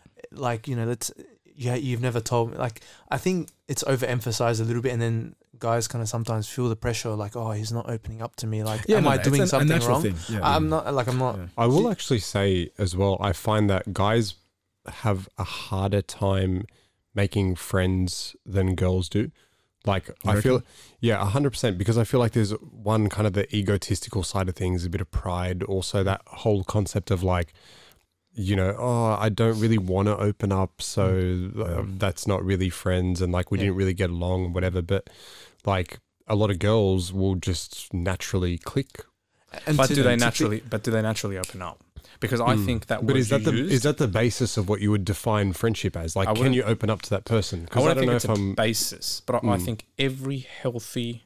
You've never told me. Like, I think it's overemphasized a little bit, and then guys kind of sometimes feel the pressure, like, oh, he's not opening up to me. Like, am I doing something wrong? Yeah, I'm not. Yeah. I will actually say as well, I find that guys have a harder time making friends than girls do. Like, I feel, 100%, because I feel like there's one kind of the egotistical side of things, a bit of pride, also that whole concept of like, I don't really want to open up, so that's not really friends, and like we didn't really get along and whatever, but like a lot of girls will just naturally click. But do they naturally open up? Because I think that word is that the basis of what you would define friendship as? Like, can you open up to that person? Because I don't know if I'm basis, but I think every healthy,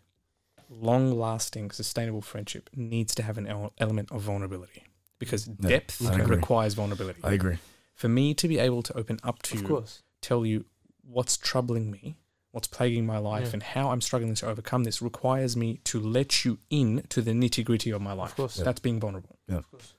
long-lasting, sustainable friendship needs to have an element of vulnerability. Because depth requires vulnerability. I agree. For me to be able to open up to you, tell you what's troubling me, what's plaguing my life, and how I'm struggling to overcome this, requires me to let you in to the nitty-gritty of my life. Of course. That's being vulnerable. Yeah. Of course.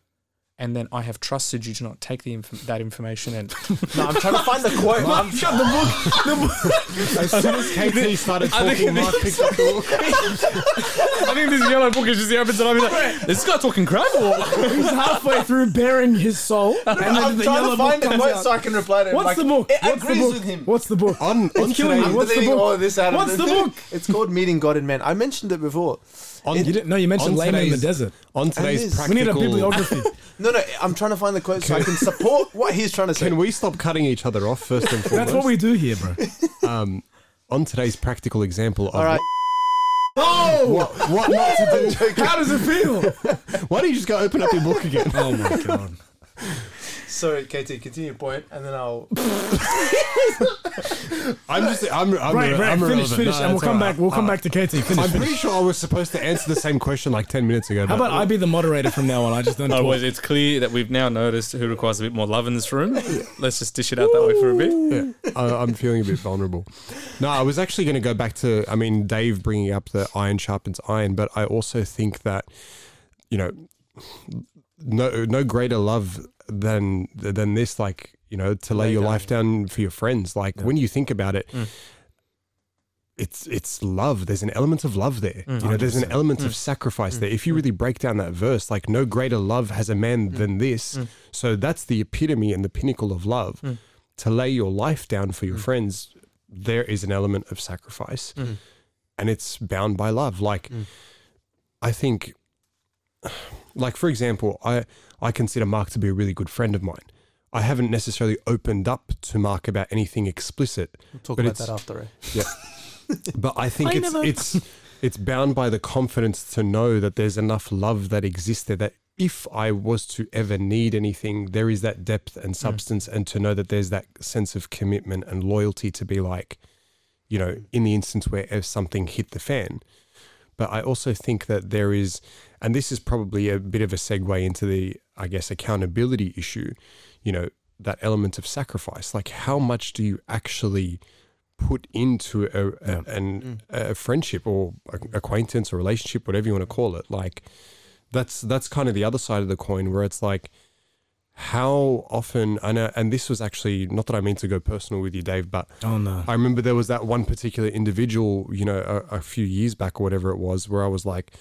And then I have trusted you to not take that information and... No, I'm trying to find the quote. I've got the book. As soon as KT started talking, Mark picked up the book. I think this yellow book is just the opposite. I'm like, this guy talking crap or what? He's halfway through bearing his soul. And then I'm trying to find the quote so I can reply to him. What's the book? It agrees with him. What's the book? I'm killing you. What's the book? What's the book? It's called Meeting God in Men. I mentioned it before. You mentioned Laman in the Desert. On today's practical... We need a bibliography. No, I'm trying to find the quote so I can support what he's trying to say. Can we stop cutting each other off first and foremost? That's what we do here, bro. On today's practical example of... All right. What not to do. How does it feel? Why don't you just go open up your book again? Oh, my God. Sorry, KT, continue your point, and then I'll... I'm finish, and we'll come back. We'll come back to KT. I'm pretty sure I was supposed to answer the same question like 10 minutes ago. How about I be the moderator from now on? I just don't know. It's clear that we've now noticed who requires a bit more love in this room. Let's just dish it out that way for a bit. Yeah, I'm feeling a bit vulnerable. No, I was actually going to go back to, Dave bringing up the iron sharpens iron, but I also think that, no greater love than this, to lay your life down for your friends. Like, when you think about it, it's love. There's an element of love there. There's an element of sacrifice there. If you really break down that verse, like, no greater love has a man than this. So that's the epitome and the pinnacle of love. To lay your life down for your friends, there is an element of sacrifice. And it's bound by love. Like, I think... Like, for example, I consider Mark to be a really good friend of mine. I haven't necessarily opened up to Mark about anything explicit. We'll talk about that after, eh? Yeah. But I think it's bound by the confidence to know that there's enough love that exists there, that if I was to ever need anything, there is that depth and substance, and to know that there's that sense of commitment and loyalty to be like, in the instance where if something hit the fan. But I also think that there is, and this is probably a bit of a segue into the I guess, accountability issue, you know, that element of sacrifice. Like, how much do you actually put into a friendship or acquaintance or relationship, whatever you want to call it? Like, that's kind of the other side of the coin, where it's like, how often, and this was actually, not that I mean to go personal with you, Dave, but I remember there was that one particular individual, you know, a few years back or whatever it was, where I was like,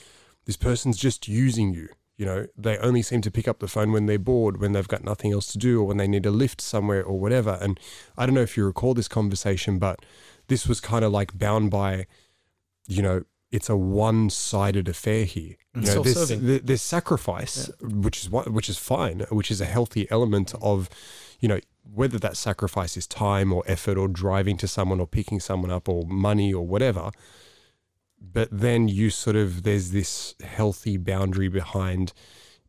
this person's just using you. You know, they only seem to pick up the phone when they're bored, when they've got nothing else to do, or when they need a lift somewhere or whatever. And I don't know if you recall this conversation, but this was kind of like bound by, you know, it's a one-sided affair here. You know, there's sacrifice, which is fine, which is a healthy element of, you know, whether that sacrifice is time or effort or driving to someone or picking someone up or money or whatever. But then you sort of, there's this healthy boundary behind,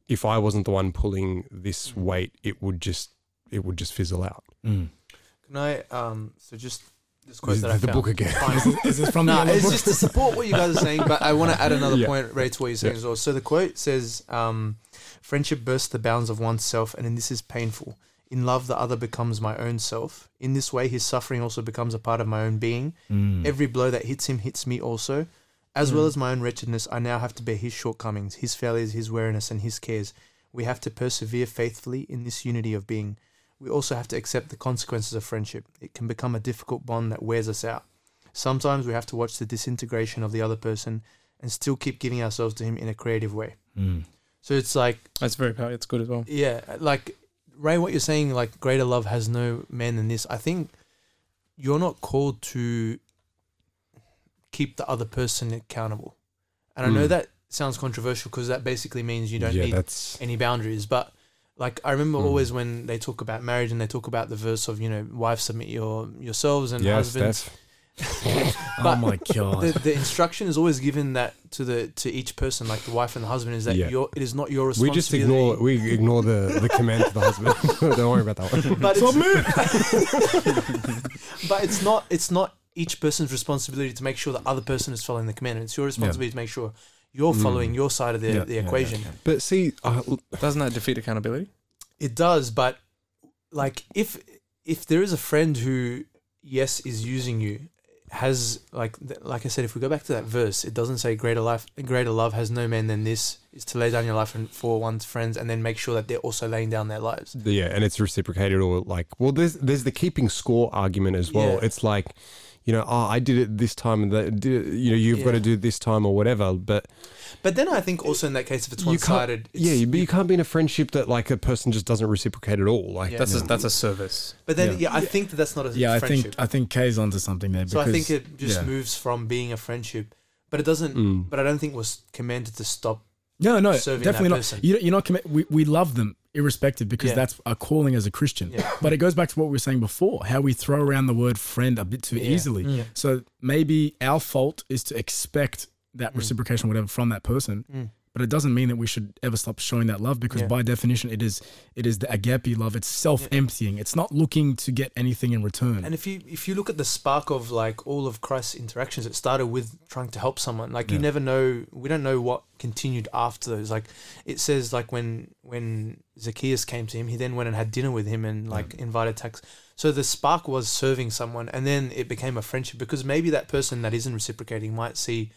if I wasn't the one pulling this weight, it would just fizzle out. Mm. Can I, just... This quote that I found. Book again. Is this from the book? It's just to support what you guys are saying, but I want to add another point, Ray, to what you're saying as well. So the quote says, friendship bursts the bounds of oneself, and in this is painful. In love, the other becomes my own self. In this way, his suffering also becomes a part of my own being. Mm. Every blow that hits him hits me also. As well as my own wretchedness, I now have to bear his shortcomings, his failures, his weariness, and his cares. We have to persevere faithfully in this unity of being. We also have to accept the consequences of friendship. It can become a difficult bond that wears us out. Sometimes we have to watch the disintegration of the other person and still keep giving ourselves to him in a creative way. Mm. So it's like... That's very powerful. It's good as well. Yeah. Like, Ray, what you're saying, like, greater love has no man than this. I think you're not called to keep the other person accountable. And I know that sounds controversial, because that basically means you don't need any boundaries, but... Like, I remember always when they talk about marriage and they talk about the verse of, you know, wives submit yourselves and husbands. Oh my God. The instruction is always given that to each person, like the wife and the husband, is that it is not your responsibility. We ignore the command to the husband. Don't worry about that one. But it's not each person's responsibility to make sure the other person is following the command. It's your responsibility to make sure you're following your side of the equation. Yeah. But see... doesn't that defeat accountability? It does, but like if there is a friend who, yes, is using you, has, like I said, if we go back to that verse, it doesn't say greater love has no man than this, is to lay down your life for one's friends and then make sure that they're also laying down their lives. Yeah, and it's reciprocated, or like... Well, there's the keeping score argument as well. Yeah. It's like... You know, I did it this time, and that did it, you know, you've got to do it this time or whatever. But then I think also in that case, if it's one-sided, it's, but you can't be in a friendship that like a person just doesn't reciprocate at all. Like that's a service. But then I think that's not a friendship. I think Kay's onto something there. Because, so I think it just moves from being a friendship, but it doesn't. Mm. But I don't think we're commanded to stop. No, definitely not. You're not commanded. We love them. Irrespective, because that's our calling as a Christian. Yeah. But it goes back to what we were saying before, how we throw around the word friend a bit too easily. Yeah. So maybe our fault is to expect that reciprocation, whatever, from that person. Mm. But it doesn't mean that we should ever stop showing that love, because by definition, it is the agape love. It's self-emptying. It's not looking to get anything in return. And if you look at the spark of like all of Christ's interactions, it started with trying to help someone. Like you never know, we don't know what continued after those. Like it says, like when Zacchaeus came to him, he then went and had dinner with him and like invited tax. So the spark was serving someone, and then it became a friendship, because maybe that person that isn't reciprocating might see,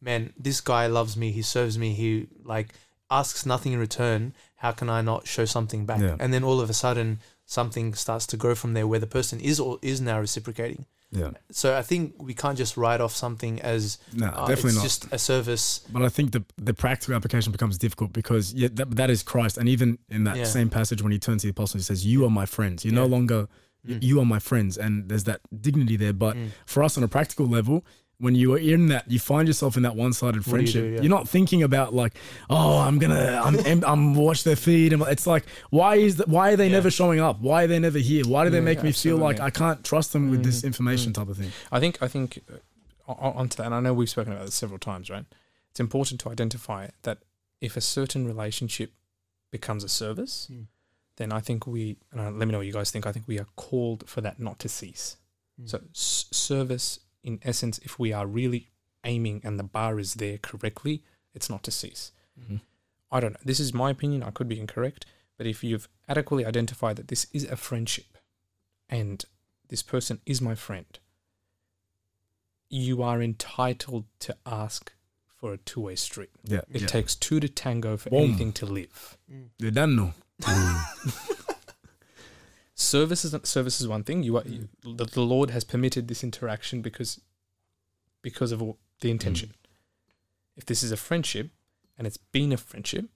man, this guy loves me, he serves me, he like asks nothing in return, how can I not show something back? Yeah. And then all of a sudden something starts to grow from there where the person is now reciprocating. Yeah. So I think we can't just write off something as definitely not. Just a service. But I think the practical application becomes difficult, because that is Christ. And even in that same passage, when he turns to the apostles, he says, you are my friends. You're no longer, you are my friends. And there's that dignity there. But for us on a practical level, when you are in that, you find yourself in that one-sided friendship. You're not thinking about like, oh, I'm watch their feed. And it's like, why are they never showing up? Why are they never here? Why do they make me feel like I can't trust them with this information type of thing? I think onto that, and I know we've spoken about this several times, right? It's important to identify that if a certain relationship becomes a service, then I think let me know what you guys think. I think we are called for that not to cease. Mm. So service, in essence, if we are really aiming and the bar is there correctly, it's not to cease. Mm-hmm. I don't know. This is my opinion. I could be incorrect. But if you've adequately identified that this is a friendship and this person is my friend, you are entitled to ask for a two-way street. Yeah, it takes two to tango for anything to live. You don't know. Service is one thing. The Lord has permitted this interaction because of the intention. If this is a friendship, and it's been a friendship,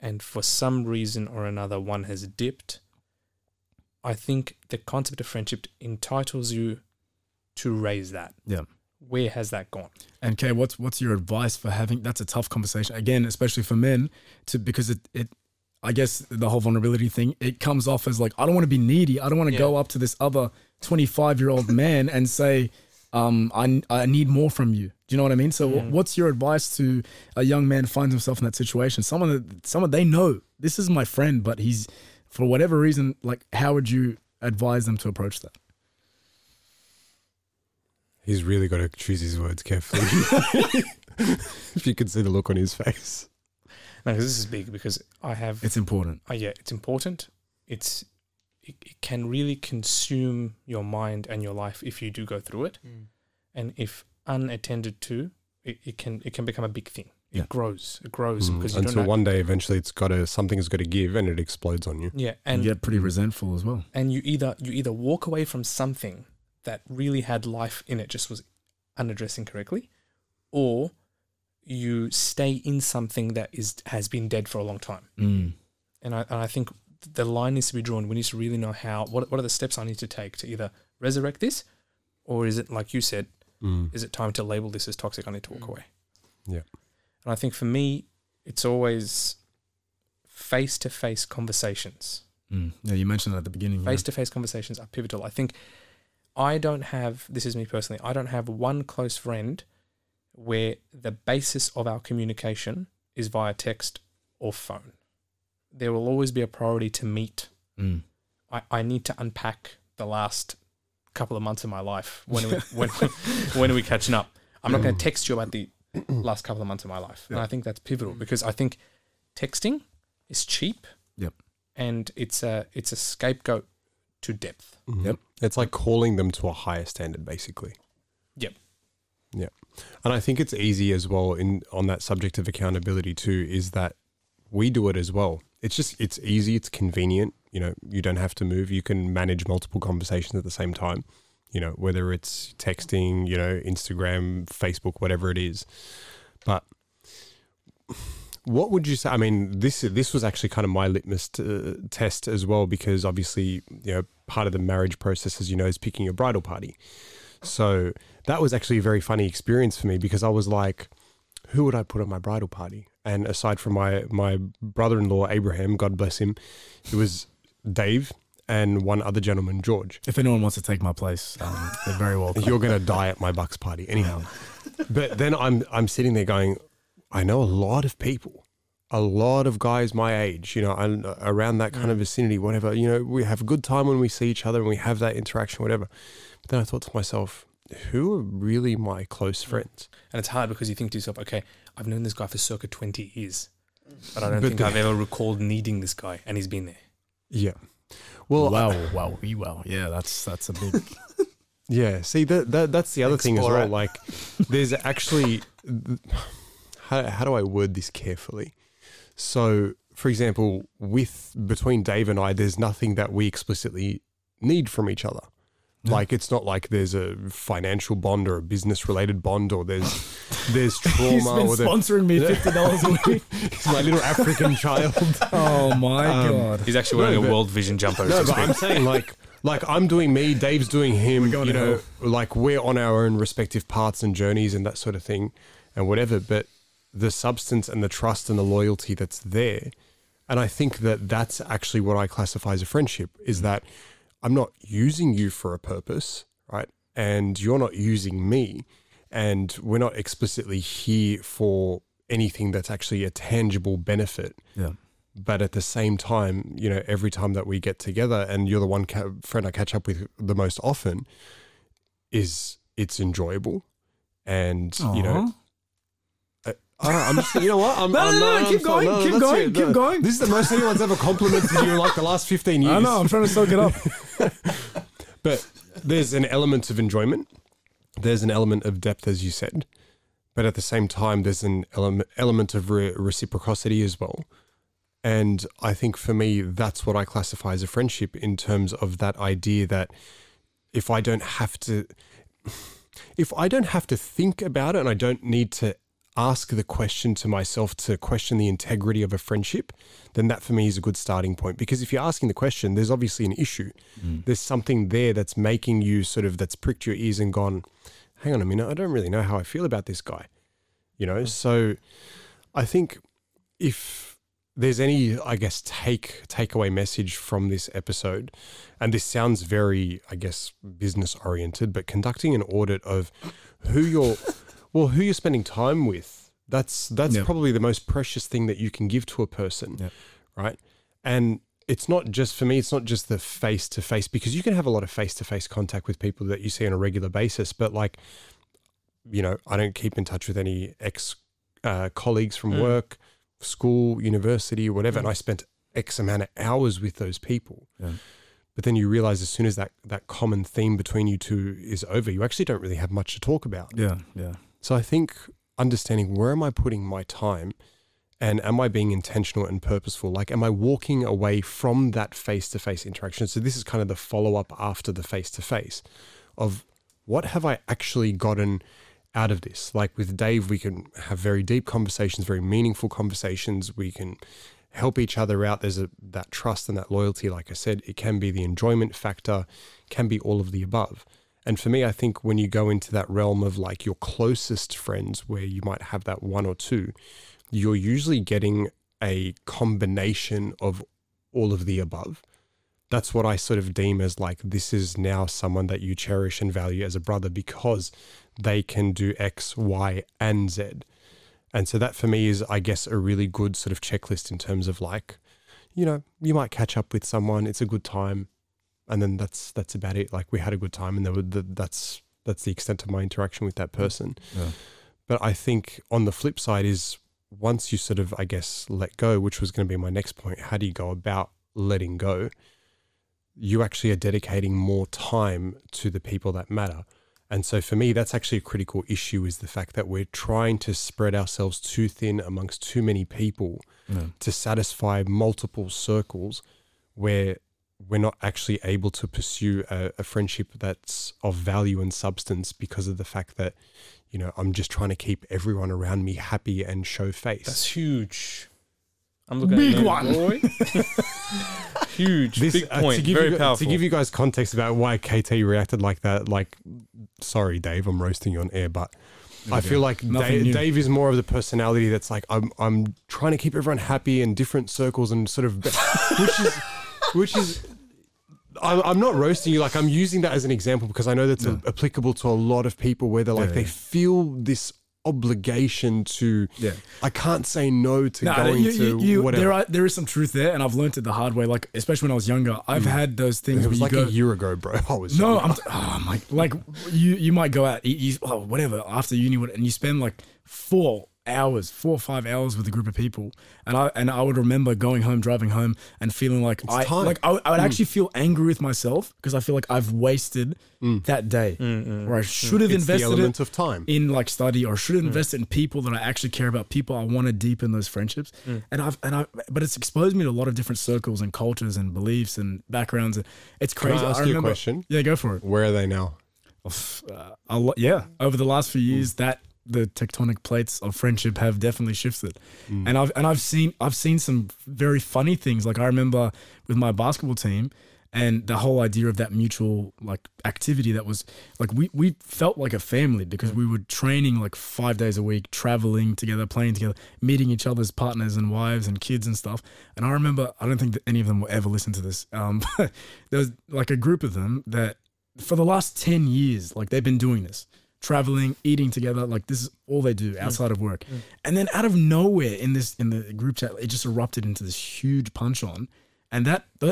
and for some reason or another one has dipped, I think the concept of friendship entitles you to raise that. Yeah. Where has that gone? And Kay, what's your advice for having, that's a tough conversation, again, especially for men, because it I guess the whole vulnerability thing, it comes off as like, I don't want to be needy. I don't want to go up to this other 25-year-old man and say, I need more from you. Do you know what I mean? So what's your advice to a young man who finds himself in that situation? Someone they know, this is my friend, but he's, for whatever reason, like, how would you advise them to approach that? He's really got to choose his words carefully. If you could see the look on his face. No, because this is big, because I have... It's important. It's important. It can really consume your mind and your life if you do go through it. And if unattended to, it can become a big thing. It grows because you until one day eventually something's got to give, and it explodes on you. Yeah, and you get pretty resentful as well. And you either walk away from something that really had life in it, just was unaddressed incorrectly, or you stay in something that has been dead for a long time. And I think the line needs to be drawn. We need to really know what are the steps I need to take to either resurrect this, or is it, like you said, is it time to label this as toxic? I need to walk away. Yeah. And I think for me, it's always face-to-face conversations. Yeah, you mentioned that at the beginning. Face-to-face conversations are pivotal. I think I don't have one close friend where the basis of our communication is via text or phone. There will always be a priority to meet. I need to unpack the last couple of months of my life. When are we catching up? I'm not going to text you about the last couple of months of my life. Yeah. And I think that's pivotal, because I think texting is cheap. Yep. And it's a scapegoat to depth. Mm-hmm. Yep. It's like calling them to a higher standard, basically. Yep. Yeah. And I think it's easy as well on that subject of accountability too, is that we do it as well. It's easy. It's convenient. You know, you don't have to move. You can manage multiple conversations at the same time, you know, whether it's texting, you know, Instagram, Facebook, whatever it is. But what would you say? I mean, this was actually kind of my litmus test as well, because obviously, you know, part of the marriage process, as you know, is picking your bridal party. So that was actually a very funny experience for me, because I was like, who would I put at my bridal party? And aside from my brother-in-law, Abraham, God bless him, it was Dave and one other gentleman, George. If anyone wants to take my place, they're very welcome. You're going to die at my bucks party anyhow. But then I'm sitting there going, I know a lot of people, a lot of guys my age, you know, around that kind of vicinity, whatever, you know, we have a good time when we see each other and we have that interaction, whatever. But then I thought to myself, who are really my close friends? And it's hard, because you think to yourself, okay, I've known this guy for circa 20 years, but I don't think I've ever recalled needing this guy, and he's been there. Yeah. Well, wow. Yeah, that's a big... Yeah, see, that's the other thing as well. Like, there's actually... How do I word this carefully? So, for example, between Dave and I, there's nothing that we explicitly need from each other. Like, it's not like there's a financial bond or a business related bond, or there's trauma. He's been sponsoring me $50 a week. He's my little African child. Oh my God. He's actually wearing a World Vision jumper. No, but I'm saying like I'm doing me, Dave's doing him, you know, hell. Like we're on our own respective paths and journeys and that sort of thing and whatever. But the substance and the trust and the loyalty that's there. And I think that's actually what I classify as a friendship, is that I'm not using you for a purpose, right? And you're not using me, and we're not explicitly here for anything that's actually a tangible benefit. Yeah. But at the same time, you know, every time that we get together, and you're the one friend I catch up with the most often, it's enjoyable. And, you know, I'm just, you know what? Keep going. This is the most anyone's ever complimented you in like the last 15 years. I know, I'm trying to soak it up. But there's an element of enjoyment. There's an element of depth, as you said. But at the same time, there's an element of reciprocity as well. And I think for me, that's what I classify as a friendship in terms of that idea that if I don't have to think about it and I don't need to ask the question to myself to question the integrity of a friendship, then that for me is a good starting point. Because if you're asking the question, there's obviously an issue. Mm. There's something there that's making you that's pricked your ears and gone, hang on a minute, I don't really know how I feel about this guy. You know, so I think if there's any, I guess, takeaway message from this episode, and this sounds very, I guess, business oriented, but conducting an audit of who you're spending time with, that's probably the most precious thing that you can give to a person, right? And it's not just the face-to-face, because you can have a lot of face-to-face contact with people that you see on a regular basis, but like, you know, I don't keep in touch with any ex-colleagues from work, school, university, whatever, and I spent X amount of hours with those people. Yeah. But then you realize as soon as that common theme between you two is over, you actually don't really have much to talk about. Yeah, yeah. So I think understanding, where am I putting my time, and am I being intentional and purposeful? Like, am I walking away from that face-to-face interaction? So this is kind of the follow-up after the face-to-face of what have I actually gotten out of this? Like with Dave, we can have very deep conversations, very meaningful conversations. We can help each other out. There's that trust and that loyalty. Like I said, it can be the enjoyment factor, can be all of the above. And for me, I think when you go into that realm of like your closest friends, where you might have that one or two, you're usually getting a combination of all of the above. That's what I sort of deem as like, this is now someone that you cherish and value as a brother because they can do X, Y, and Z. And so that for me is, I guess, a really good sort of checklist in terms of like, you know, you might catch up with someone, it's a good time, and then that's about it. Like we had a good time, and that's the extent of my interaction with that person. Yeah. But I think on the flip side is once you sort of, I guess, let go, which was going to be my next point, how do you go about letting go? You actually are dedicating more time to the people that matter. And so for me, that's actually a critical issue, is the fact that we're trying to spread ourselves too thin amongst too many people to satisfy multiple circles, where we're not actually able to pursue a friendship that's of value and substance because of the fact that, you know, I'm just trying to keep everyone around me happy and show face. That's huge. I'm looking big at one. Boy. Huge. This, big point. Very powerful. To give you guys context about why KT reacted like that, like, sorry, Dave, I'm roasting you on air, but I feel like Dave is more of the personality that's like, I'm trying to keep everyone happy in different circles and sort of, which is, I'm not roasting you. Like, I'm using that as an example because I know that's applicable to a lot of people where they're like, they feel this obligation to I can't say no to whatever. There is some truth there, and I've learned it the hard way, like especially when I was younger. I've had those things. It was like a year ago, bro. I was you might go out eat whatever after uni, and you spend like 4 or 5 hours with a group of people, and I would remember going home, driving home, and feeling like I would actually feel angry with myself because I feel like I've wasted that day, where I should have invested the element of time in like study, or should have invested in people that I actually care about, people I want to deepen those friendships, but it's exposed me to a lot of different circles and cultures and beliefs and backgrounds. It's crazy. Can I ask you a question? Yeah, go for it. Where are they now? A lot, yeah. Over the last few years, the tectonic plates of friendship have definitely shifted, and I've seen some very funny things. Like I remember with my basketball team, and the whole idea of that mutual like activity that was like we felt like a family because we were training like 5 days a week, traveling together, playing together, meeting each other's partners and wives and kids and stuff. And I remember, I don't think that any of them will ever listen to this. There was like a group of them that for the last 10 years, like they've been doing this. Traveling, eating together, like this is all they do outside of work. And then out of nowhere in the group chat, it just erupted into this huge punch on, and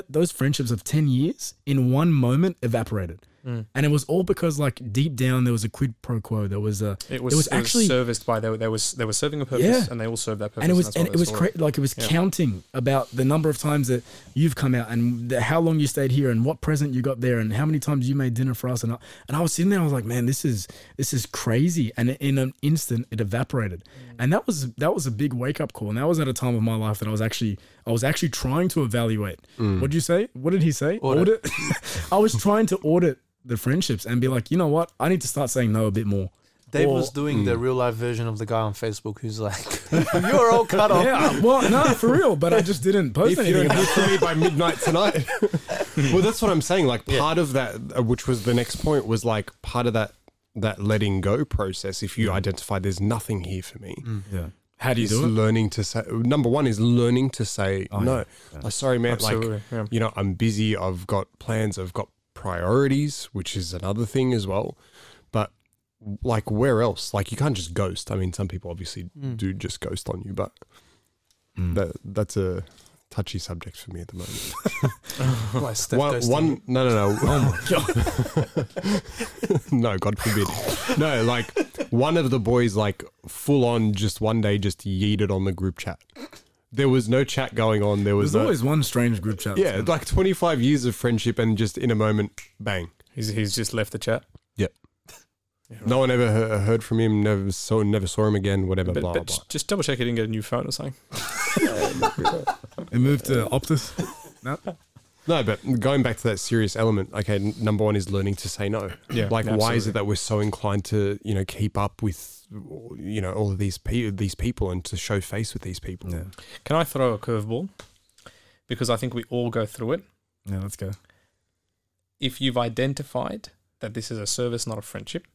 those friendships of 10 years in one moment evaporated. And it was all because, like, deep down there was a quid pro quo. It was serviced by they were serving a purpose, and they all served that purpose. And it was counting about the number of times that you've come out and how long you stayed here and what present you got there and how many times you made dinner for us. And I was sitting there, I was like, man, this is crazy. And in an instant, it evaporated. And that was a big wake up call. And that was at a time of my life that I was actually trying to evaluate. What did you say? What did he say? Audit. I was trying to audit the friendships and be like, you know what? I need to start saying no a bit more. Dave was doing the real life version of the guy on Facebook who's like, you're all cut off. Yeah, well, no, for real, but I just didn't post anything. If you don't hear from me by midnight tonight. Well, that's what I'm saying. Like part of that, which was the next point, was like part of that letting go process. If you identify there's nothing here for me. Yeah. How do you do it? Learning to say, number one is learning to say no. Yeah. Oh, sorry, man. Absolutely. Like, you know, I'm busy. I've got plans. I've got priorities, which is another thing as well. But like, where else? Like, you can't just ghost. I mean, some people obviously do just ghost on you, but that's a touchy subject for me at the moment. No. Oh my God. No, God forbid. No, like one of the boys, like full on, just one day, just yeeted on the group chat. There was no chat going on. There's always one strange group chat. Yeah, like 25 years of friendship, and just in a moment, bang. He's just left the chat. Yep. Yeah, right. No one ever heard from him. Never saw him again. Whatever. Blah blah. Just double check he didn't get a new phone or something. It moved to Optus. No, but going back to that serious element, okay, number one is learning to say no. Yeah, like, absolutely. Why is it that we're so inclined to, you know, keep up with, you know, all of these people and to show face with these people? Yeah. Can I throw a curveball? Because I think we all go through it. Yeah, let's go. If you've identified that this is a service, not a friendship,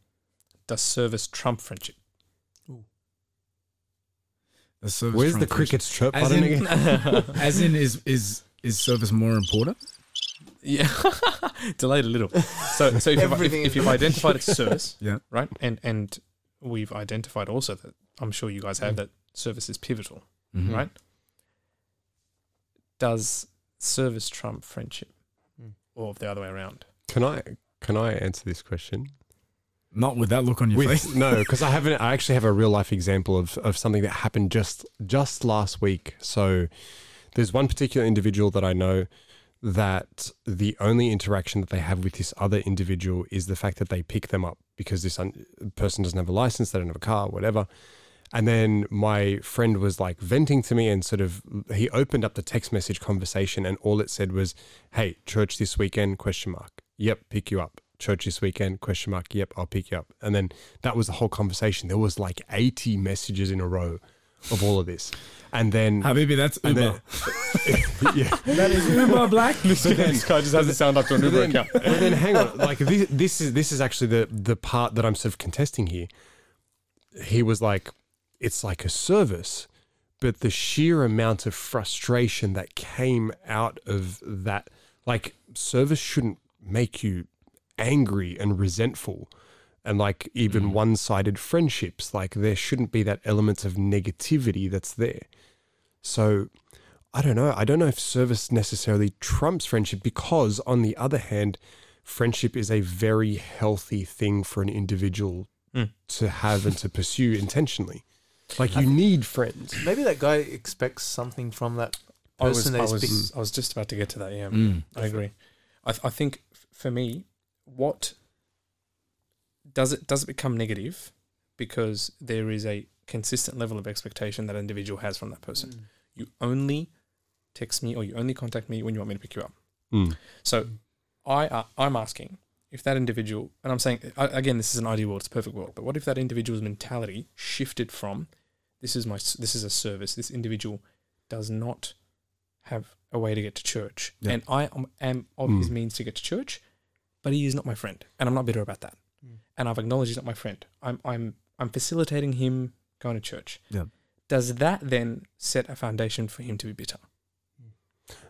does service trump friendship? Where's the cricket's chirp button again? As in, is service more important? Yeah. Delayed a little. So if you've identified it's service, right? And we've identified also that, I'm sure you guys have, that service is pivotal, right? Does service trump friendship, or the other way around? Can I answer this question? Not with that look on your face. No, because I actually have a real life example of something that happened just last week. So there's one particular individual that I know that the only interaction that they have with this other individual is the fact that they pick them up because this person doesn't have a license, they don't have a car, whatever. And then my friend was like venting to me and sort of, he opened up the text message conversation and all it said was, hey, church this weekend, ? Yep, pick you up. Church this weekend, ? Yep, I'll pick you up. And then that was the whole conversation. There was like 80 messages in a row of all of this. And then Habibi, that's Uber. Then, that is Uber Black. This guy just has to sound up to an Uber account. But then hang on. Like this is actually the part that I'm sort of contesting here. He was like, it's like a service, but the sheer amount of frustration that came out of that, like service shouldn't make you angry and resentful. And like even one-sided friendships, like there shouldn't be that element of negativity that's there. So I don't know. I don't know if service necessarily trumps friendship, because on the other hand, friendship is a very healthy thing for an individual to have and to pursue intentionally. Like you need friends. Maybe that guy expects something from that person. I was just about to get to that. Yeah, I agree. I think for me, what... Does it become negative because there is a consistent level of expectation that an individual has from that person? You only text me or you only contact me when you want me to pick you up. So I'm asking if that individual, and I'm saying, again, this is an ideal world, it's a perfect world, but what if that individual's mentality shifted from, this is a service, this individual does not have a way to get to church, and I am of his means to get to church, but he is not my friend, and I'm not bitter about that. And I've acknowledged he's not my friend. I'm facilitating him going to church. Yeah. Does that then set a foundation for him to be bitter?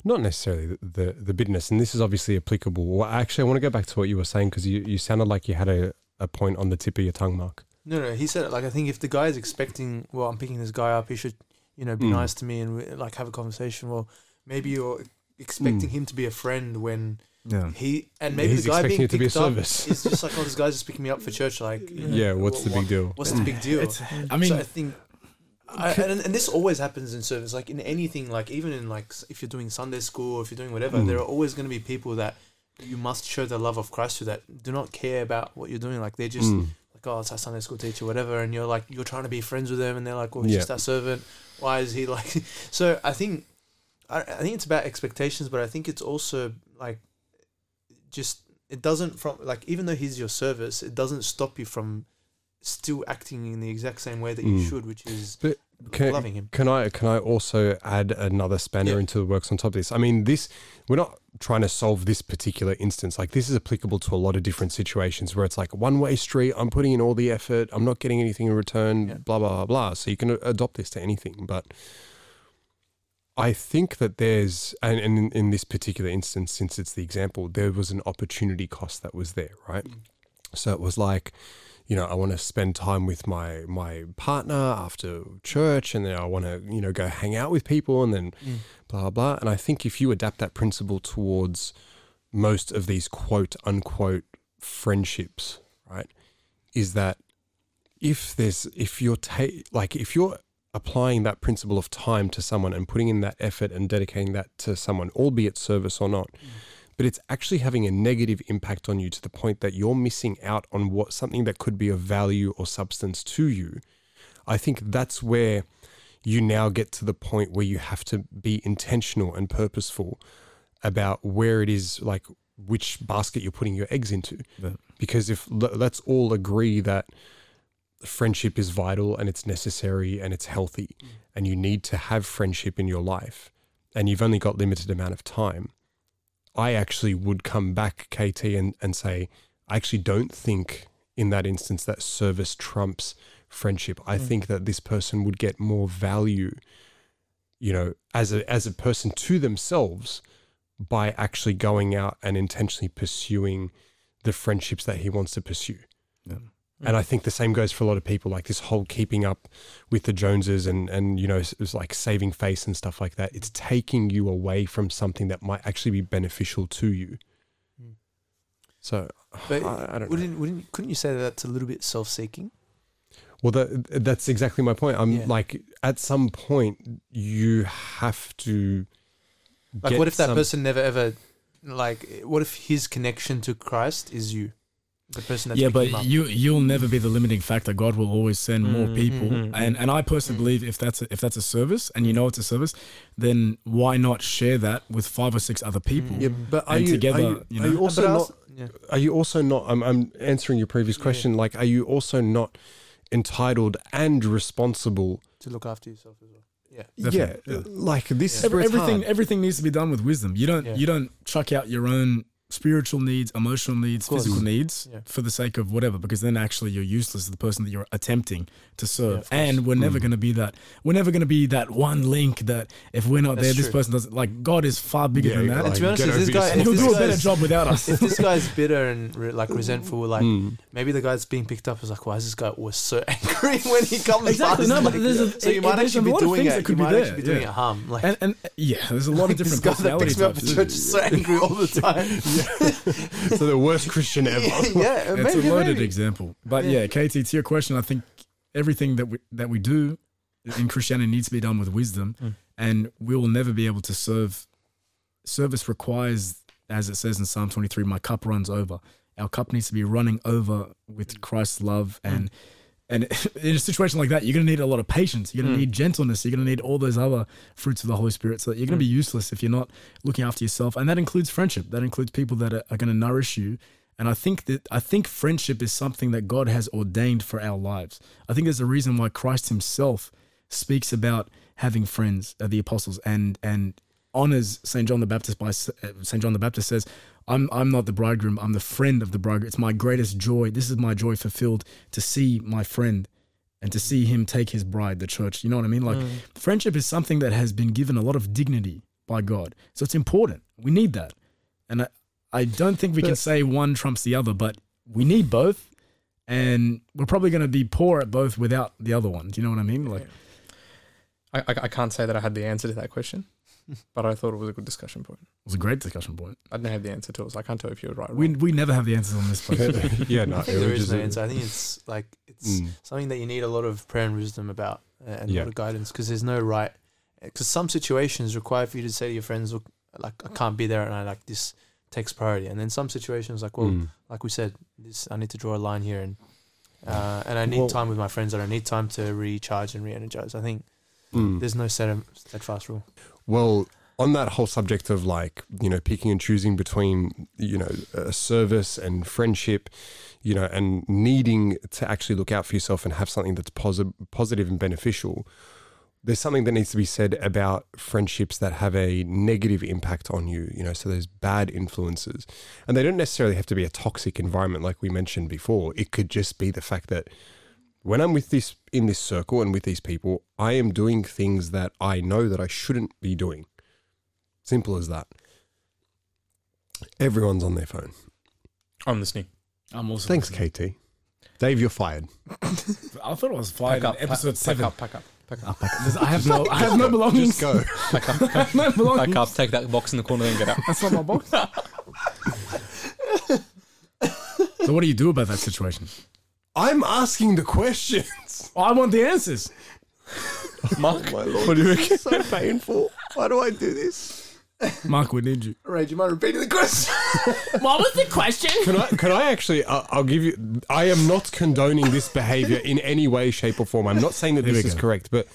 Not necessarily the bitterness, and this is obviously applicable. Well, actually, I want to go back to what you were saying because you sounded like you had a point on the tip of your tongue, Mark. No, he said it. Like, I think if the guy is expecting, well, I'm picking this guy up, he should, you know, be nice to me and like have a conversation. Well, maybe you're expecting him to be a friend when Yeah. He's the guy being picked up is just like, oh, this guy's just picking me up for church. Like, what's the big deal? What's the big deal? I think this always happens in service, like in anything, like even in like if you're doing Sunday school or if you're doing whatever, there are always going to be people that you must show the love of Christ to that do not care about what you're doing. Like they're just like, oh, it's our Sunday school teacher, whatever. And you're like, you're trying to be friends with them and they're like, well, he's just our servant. Why is he like, so I think it's about expectations, but I think it's also like, just, it doesn't from like, even though he's your service, it doesn't stop you from still acting in the exact same way that you should, which is loving him. Can I also add another spanner into the works on top of this? I mean, this, we're not trying to solve this particular instance. Like this is applicable to a lot of different situations where it's like one-way street, I'm putting in all the effort, I'm not getting anything in return, blah, blah, blah. So you can adopt this to anything. But I think that there's, and in this particular instance, since it's the example, there was an opportunity cost that was there, right? So it was like, you know, I want to spend time with my partner after church, and then I want to, you know, go hang out with people, and then blah, blah. And I think if you adapt that principle towards most of these quote unquote friendships, right, is that if you're applying that principle of time to someone and putting in that effort and dedicating that to someone, albeit service or not, but it's actually having a negative impact on you to the point that you're missing out on what something that could be of value or substance to you. I think that's where you now get to the point where you have to be intentional and purposeful about where it is, like which basket you're putting your eggs into. Yeah. Because if let's all agree that friendship is vital and it's necessary and it's healthy and you need to have friendship in your life and you've only got limited amount of time, I actually would come back, KT, and say, I actually don't think in that instance that service trumps friendship. I think that this person would get more value, you know, as a person to themselves by actually going out and intentionally pursuing the friendships that he wants to pursue. Yeah. And I think the same goes for a lot of people, like this whole keeping up with the Joneses and you know, it's like saving face and stuff like that. It's taking you away from something that might actually be beneficial to you. So but I don't know. Couldn't you say that that's a little bit self-seeking? Well, that's exactly my point. I'm like, at some point you have to. Like what if that person never ever, like, what if his connection to Christ is you? The person that's but you'll never be the limiting factor. God will always send more people, and I personally believe if that's a service, and you know it's a service, then why not share that with 5 or 6 other people? Yeah, but are you also not? I'm answering your previous question. Yeah. Like, are you also not entitled and responsible to look after yourself as well? Yeah. Definitely. Yeah. Like this, everything needs to be done with wisdom. You don't chuck out your own spiritual needs, emotional needs, physical needs for the sake of whatever, because then actually you're useless as the person that you're attempting to serve. Yeah, and we're never going to be that. We're never going to be that one link that if we're not that's there, this person doesn't. Like, God is far bigger than that. Like, to be honest, if this guy, and he'll do a better job without us. If this guy's bitter and like resentful, like maybe the guy's being picked up is like, why is this guy always so angry when he comes? Exactly. No, but there's so you might actually be doing it. You might actually be doing it harm. Like, and yeah, there's a lot of different personality types. This guy that picks me up at church is so angry all the time. So the worst Christian ever. Yeah, it's a loaded example. But KT, to your question, I think everything that we do in Christianity needs to be done with wisdom, and we will never be able to serve. Service requires, as it says in Psalm 23, "My cup runs over." Our cup needs to be running over with Christ's love, and in a situation like that, you're going to need a lot of patience. You're going to need gentleness. You're going to need all those other fruits of the Holy Spirit, so that you're going to be useless if you're not looking after yourself. And that includes friendship. That includes people that are going to nourish you. And I think friendship is something that God has ordained for our lives. I think there's a reason why Christ himself speaks about having friends, the apostles, and honors St. John the Baptist by St. John the Baptist says, I'm not the bridegroom, I'm the friend of the bridegroom. It's my greatest joy. This is my joy fulfilled, to see my friend and to see him take his bride, the church. You know what I mean? Like friendship is something that has been given a lot of dignity by God. So it's important. We need that. And I don't think we can say one trumps the other, but we need both. And we're probably going to be poor at both without the other one. Do you know what I mean? Like, I can't say that I had the answer to that question. But I thought it was a good discussion point. It was a great discussion point. I didn't have the answer to it, so I can't tell if you were right or wrong. We never have the answers on this podcast. Yeah, no. I think there is no answer. I think it's like it's something that you need a lot of prayer and wisdom about and a lot of guidance, because there's no right. Because some situations require for you to say to your friends, look, like, I can't be there and I like this takes priority. And then some situations like, well, like we said, this, I need to draw a line here and I need time with my friends and I need time to recharge and re-energize. I think there's no steadfast rule. Well, on that whole subject of like, you know, picking and choosing between, you know, service and friendship, you know, and needing to actually look out for yourself and have something that's positive and beneficial, there's something that needs to be said about friendships that have a negative impact on you, you know, so there's bad influences. And they don't necessarily have to be a toxic environment like we mentioned before. It could just be the fact that when I'm with this in this circle and with these people, I am doing things that I know that I shouldn't be doing. Simple as that. Everyone's on their phone. I'm listening. I'm also Thanks, listening. KT. Dave, you're fired. I thought I was fired in episode 7. Pack up. I have no belongings. Just go. No belongings. Pack up, take that box in the corner and get out. That's not my box. So what do you do about that situation? I'm asking the questions. I want the answers. Mark, oh my Lord, what do you reckon? This is so painful. Why do I do this? Mark, we need you. Ray, do you mind repeating the question? What was the question? Can I actually, I'll give you, I am not condoning this behavior in any way, shape or form. I'm not saying that this is correct, but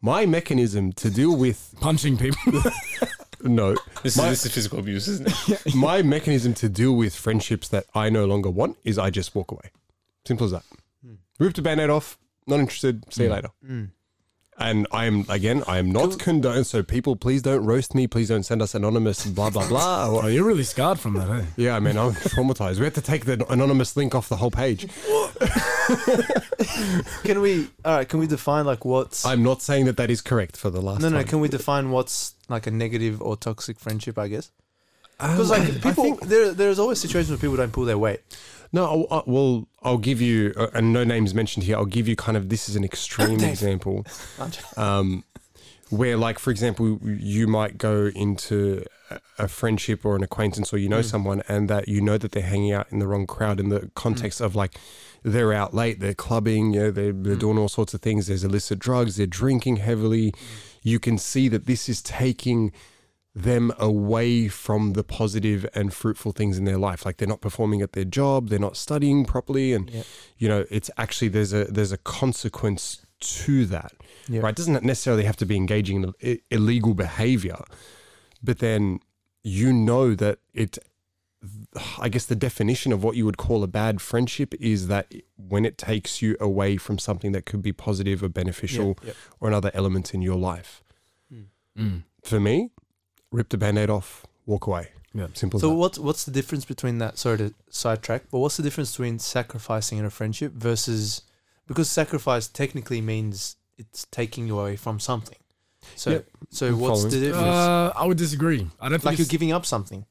my mechanism to deal with... punching people. No. This is physical abuse, isn't it? My mechanism to deal with friendships that I no longer want is I just walk away. Simple as that. Rip the Band-Aid off, not interested, see you later. And I am not condoned, so people, please don't roast me, please don't send us anonymous, blah, blah, blah. Oh, you're really scarred from that, eh? Yeah, I mean, I'm traumatized. We have to take the anonymous link off the whole page. Can we define like what's... I'm not saying that is correct for the last time. No, can we define what's like a negative or toxic friendship, I guess? Because like people, there's always situations where people don't pull their weight. No, well, I'll give you, and no names mentioned here, I'll give you kind of, this is an extreme example, where like, for example, you might go into a friendship or an acquaintance or you know someone and that you know that they're hanging out in the wrong crowd in the context of like, they're out late, they're clubbing, you know, they're doing all sorts of things, there's illicit drugs, they're drinking heavily. You can see that this is taking them away from the positive and fruitful things in their life. Like they're not performing at their job, they're not studying properly. And, you know, it's actually, there's a consequence to that, right? It doesn't necessarily have to be engaging in illegal behavior, but then, you know, that it, I guess the definition of what you would call a bad friendship is that when it takes you away from something that could be positive or beneficial or another element in your life. For me, rip the Band-Aid off, walk away. Yeah. Simple. So what's the difference between that? Sorry to sidetrack, but what's the difference between sacrificing in a friendship versus, because sacrifice technically means it's taking you away from something. So so what's the difference? I would disagree. I don't think like you're giving up something.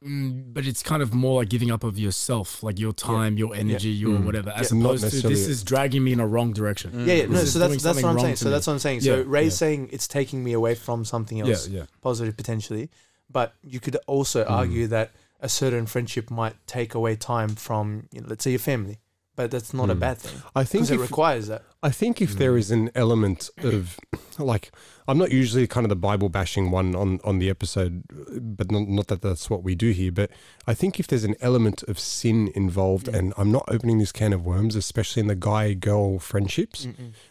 But it's kind of more like giving up of yourself, like your time, your energy, your whatever, as opposed to this is dragging me in a wrong direction. No, so that's what I'm saying. So that's what I'm saying. So Ray's saying it's taking me away from something else, positive potentially. But you could also argue that a certain friendship might take away time from, you know, let's say your family, but that's not a bad thing. I think because it requires that. I think if there is an element of like, I'm not usually kind of the Bible bashing one on the episode, but not that that's what we do here. But I think if there's an element of sin involved, and I'm not opening this can of worms, especially in the guy-girl friendships.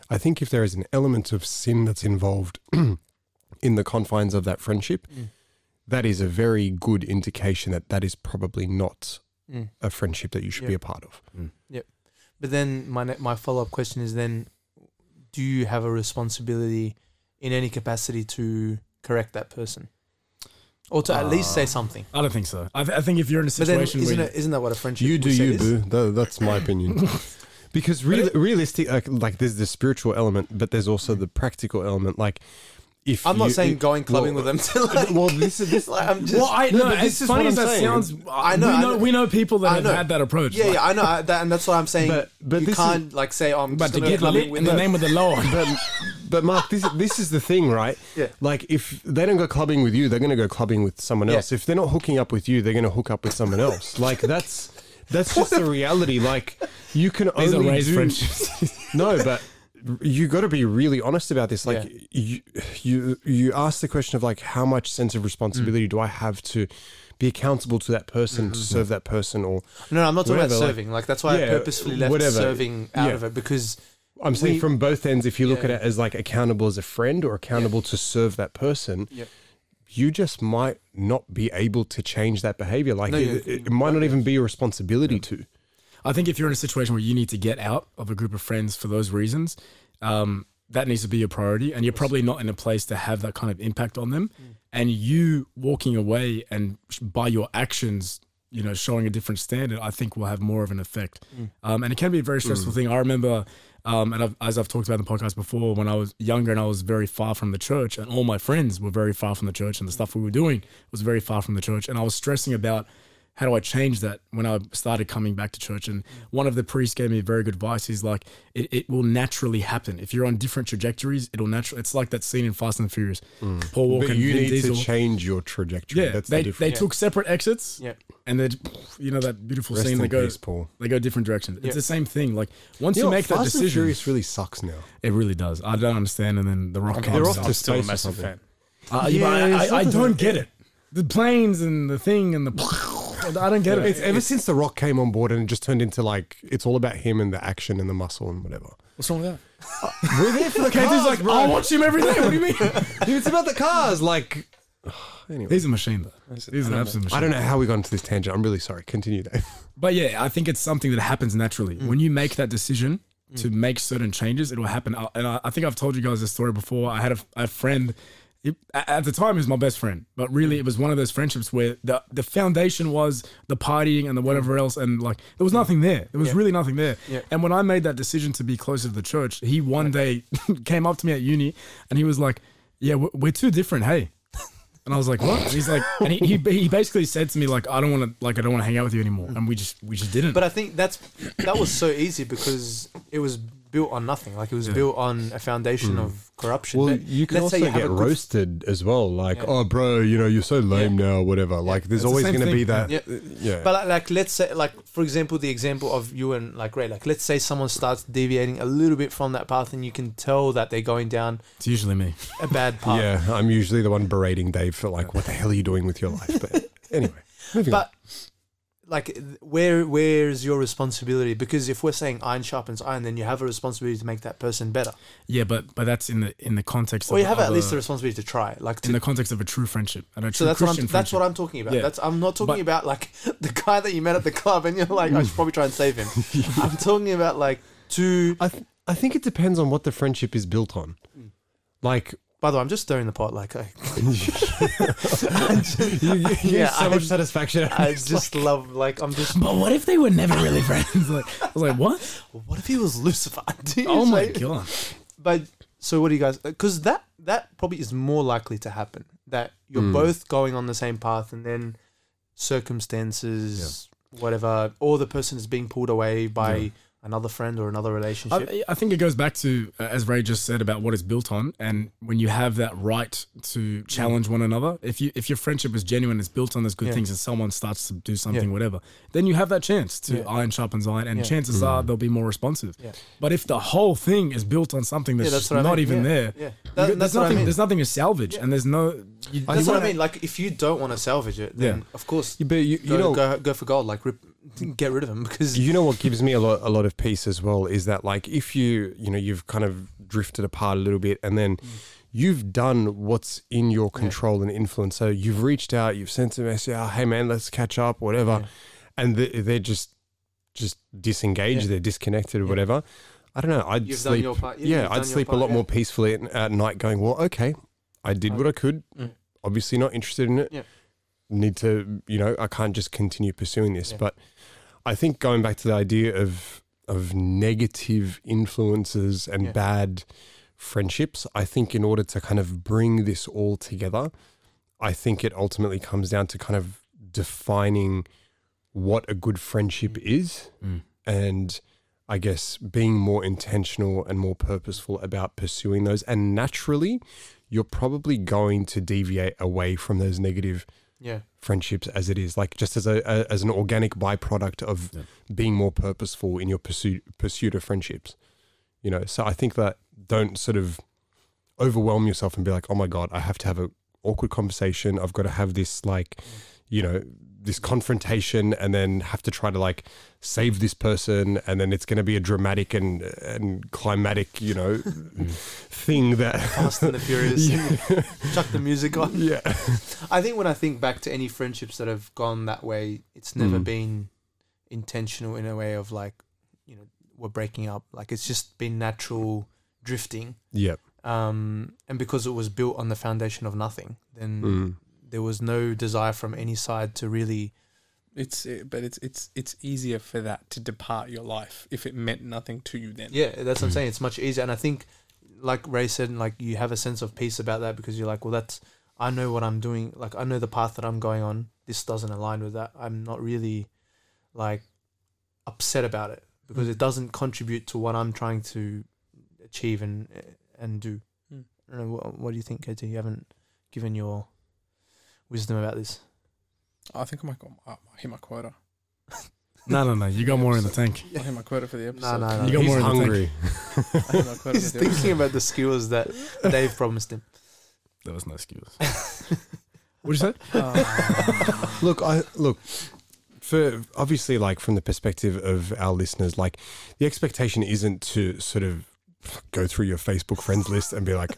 I think if there is an element of sin that's involved in the confines of that friendship, that is a very good indication that that is probably not a friendship that you should be a part of. But then my follow-up question is then, do you have a responsibility in any capacity to correct that person? Or to at least say something? I don't think so. I think if you're in a situation where... Isn't that what a friendship you do say you, boo. That's my opinion. Because realistic, like there's the spiritual element, but there's also the practical element. Like... If I'm not saying going clubbing with them. To like, well, this is like I'm just. Well, I know. As funny as that sounds, I know. We know people that have had that approach. Yeah, like. Yeah, I know, and that's what I'm saying. But you can't say, "Oh, I'm just going to clubbing with them in the name of the Lord." But But Mark, this is the thing, right? Yeah. Like, if they don't go clubbing with you, they're going to go clubbing with someone else. If they're not hooking up with you, they're going to hook up with someone else. Like, that's just the reality. Like, you can only do... These are raised friendships. No, but... You got to be really honest about this. Like you ask the question of like, how much sense of responsibility do I have to be accountable to that person, to serve that person, or no, I'm not talking about serving. Like that's why I purposefully left serving out of it, because I'm saying from both ends. If you look at it as like accountable as a friend or accountable to serve that person, you just might not be able to change that behavior. Like it might not even be your responsibility to. I think if you're in a situation where you need to get out of a group of friends for those reasons, that needs to be your priority, and you're probably not in a place to have that kind of impact on them. And you walking away and by your actions, you know, showing a different standard, I think will have more of an effect. And it can be a very stressful thing. I remember, and as I've talked about in the podcast before, when I was younger and I was very far from the church, and all my friends were very far from the church, and the stuff we were doing was very far from the church, and I was stressing about, how do I change that when I started coming back to church? And one of the priests gave me a very good advice. He's like, it will naturally happen. If you're on different trajectories, it'll naturally... It's like that scene in Fast and the Furious. Paul Walker and Vin Diesel. But you need to change your trajectory. Yeah, that's they took separate exits. Yeah. And they, you know, that beautiful scene, they go different directions. It's the same thing. Like once you make that decision... Fast and Furious really sucks now. It really does. I don't understand. And then The Rock comes out. They're off to space or something. I don't get it. The planes and the thing and the... I don't get it. It's ever since The Rock came on board, and it just turned into like, it's all about him and the action and the muscle and whatever. What's wrong with that? We're there for the cars, like, bro. I watch him every day. What do you mean? It's about the cars. Like, anyway. He's a machine, though. He's an absolute machine. I don't know how we got into this tangent. I'm really sorry. Continue, Dave. But yeah, I think it's something that happens naturally. When you make that decision to make certain changes, it will happen. And I think I've told you guys this story before. I had a friend... At the time, he was my best friend, but really, it was one of those friendships where the foundation was the partying and the whatever else, and like there was nothing there. There was really nothing there. Yeah. And when I made that decision to be closer to the church, he one day came up to me at uni, and he was like, "Yeah, we're too different, hey." And I was like, "What?" And he's like, and he basically said to me like, "I don't want to hang out with you anymore," and we just didn't. But I think that was so easy because it was built on nothing. Like it was built on a foundation of corruption. Well, you can also get roasted as well. Like, oh bro, you know, you're so lame now, whatever. Like there's always going to be that. Yeah. But like, let's say like, for example, the example of you and like Ray, like let's say someone starts deviating a little bit from that path and you can tell that they're going down. It's usually me. A bad path. Yeah. I'm usually the one berating Dave for like, what the hell are you doing with your life? But anyway, moving on. Like, where is your responsibility? Because if we're saying iron sharpens iron, then you have a responsibility to make that person better. Yeah, but that's in the context. Or you have at least the responsibility to try, like in the context of a true friendship. That's what I'm talking about. Yeah. I'm not talking about like the guy that you met at the club and you're like, I should probably try and save him. I'm talking about like two. I think it depends on what the friendship is built on. Like. By the way, I'm just stirring the pot. Like, so much satisfaction. I just like, love, like, I'm just. But what if they were never really friends? Like, I was like, what? What if he was Lucifer? Oh my god! But so, what do you guys? Because that probably is more likely to happen. That you're both going on the same path, and then circumstances, whatever, or the person is being pulled away by. Yeah. Another friend or another relationship. I think it goes back to, as Ray just said, about what it's built on, and when you have that right to challenge one another, if your friendship is genuine, it's built on those good things, and someone starts to do something, whatever, then you have that chance to iron sharpens iron, and chances are they'll be more responsive. Yeah. But if the whole thing is built on something that's not even there, there's nothing. There's nothing to salvage, and there's no. That's what I mean. Like if you don't want to salvage it, then of course, but you go for gold. Like get rid of them, because you know what gives me a lot of peace as well is that like if you know you've kind of drifted apart a little bit and then you've done what's in your control and influence, so you've reached out, you've sent a message, hey man, let's catch up, whatever, and they're just disengaged, they're disconnected or whatever. I don't know, I'd sleep a lot more peacefully at night going, well okay, I did what I could, obviously not interested in it, need to, you know, I can't just continue pursuing this. But I think going back to the idea of negative influences and bad friendships, I think in order to kind of bring this all together, I think it ultimately comes down to kind of defining what a good friendship is. And I guess, being more intentional and more purposeful about pursuing those. And naturally, you're probably going to deviate away from those negative friendships as it is, like just as an organic byproduct of being more purposeful in your pursuit of friendships. You know, so I think that don't sort of overwhelm yourself and be like, oh my God, I have to have an awkward conversation. I've got to have this like, you know, this confrontation and then have to try to like save this person, and then it's going to be a dramatic and climatic, you know, thing that Fast and the Furious chuck the music on. Yeah, I think when I think back to any friendships that have gone that way, it's never been intentional in a way of like, you know, we're breaking up. Like it's just been natural drifting. Yep. And because it was built on the foundation of nothing, then. There was no desire from any side to really. It's easier for that to depart your life if it meant nothing to you then. Yeah, that's what I'm saying. It's much easier, and I think, like Ray said, like you have a sense of peace about that because you're like, well, that's I know what I'm doing. Like I know the path that I'm going on. This doesn't align with that. I'm not really, like, upset about it because it doesn't contribute to what I'm trying to achieve and do. I don't know, what do you think, KT? You haven't given your wisdom about this. I think I might hit my quota. No. You got more in the tank. I hit my quota for the episode. No. You got more hungry. In the tank. I hit my quota He's for the thinking episode. About the skewers that Dave promised him. There was no skewers. What'd you say? Look. For obviously, like from the perspective of our listeners, like the expectation isn't to sort of go through your Facebook friends list and be like,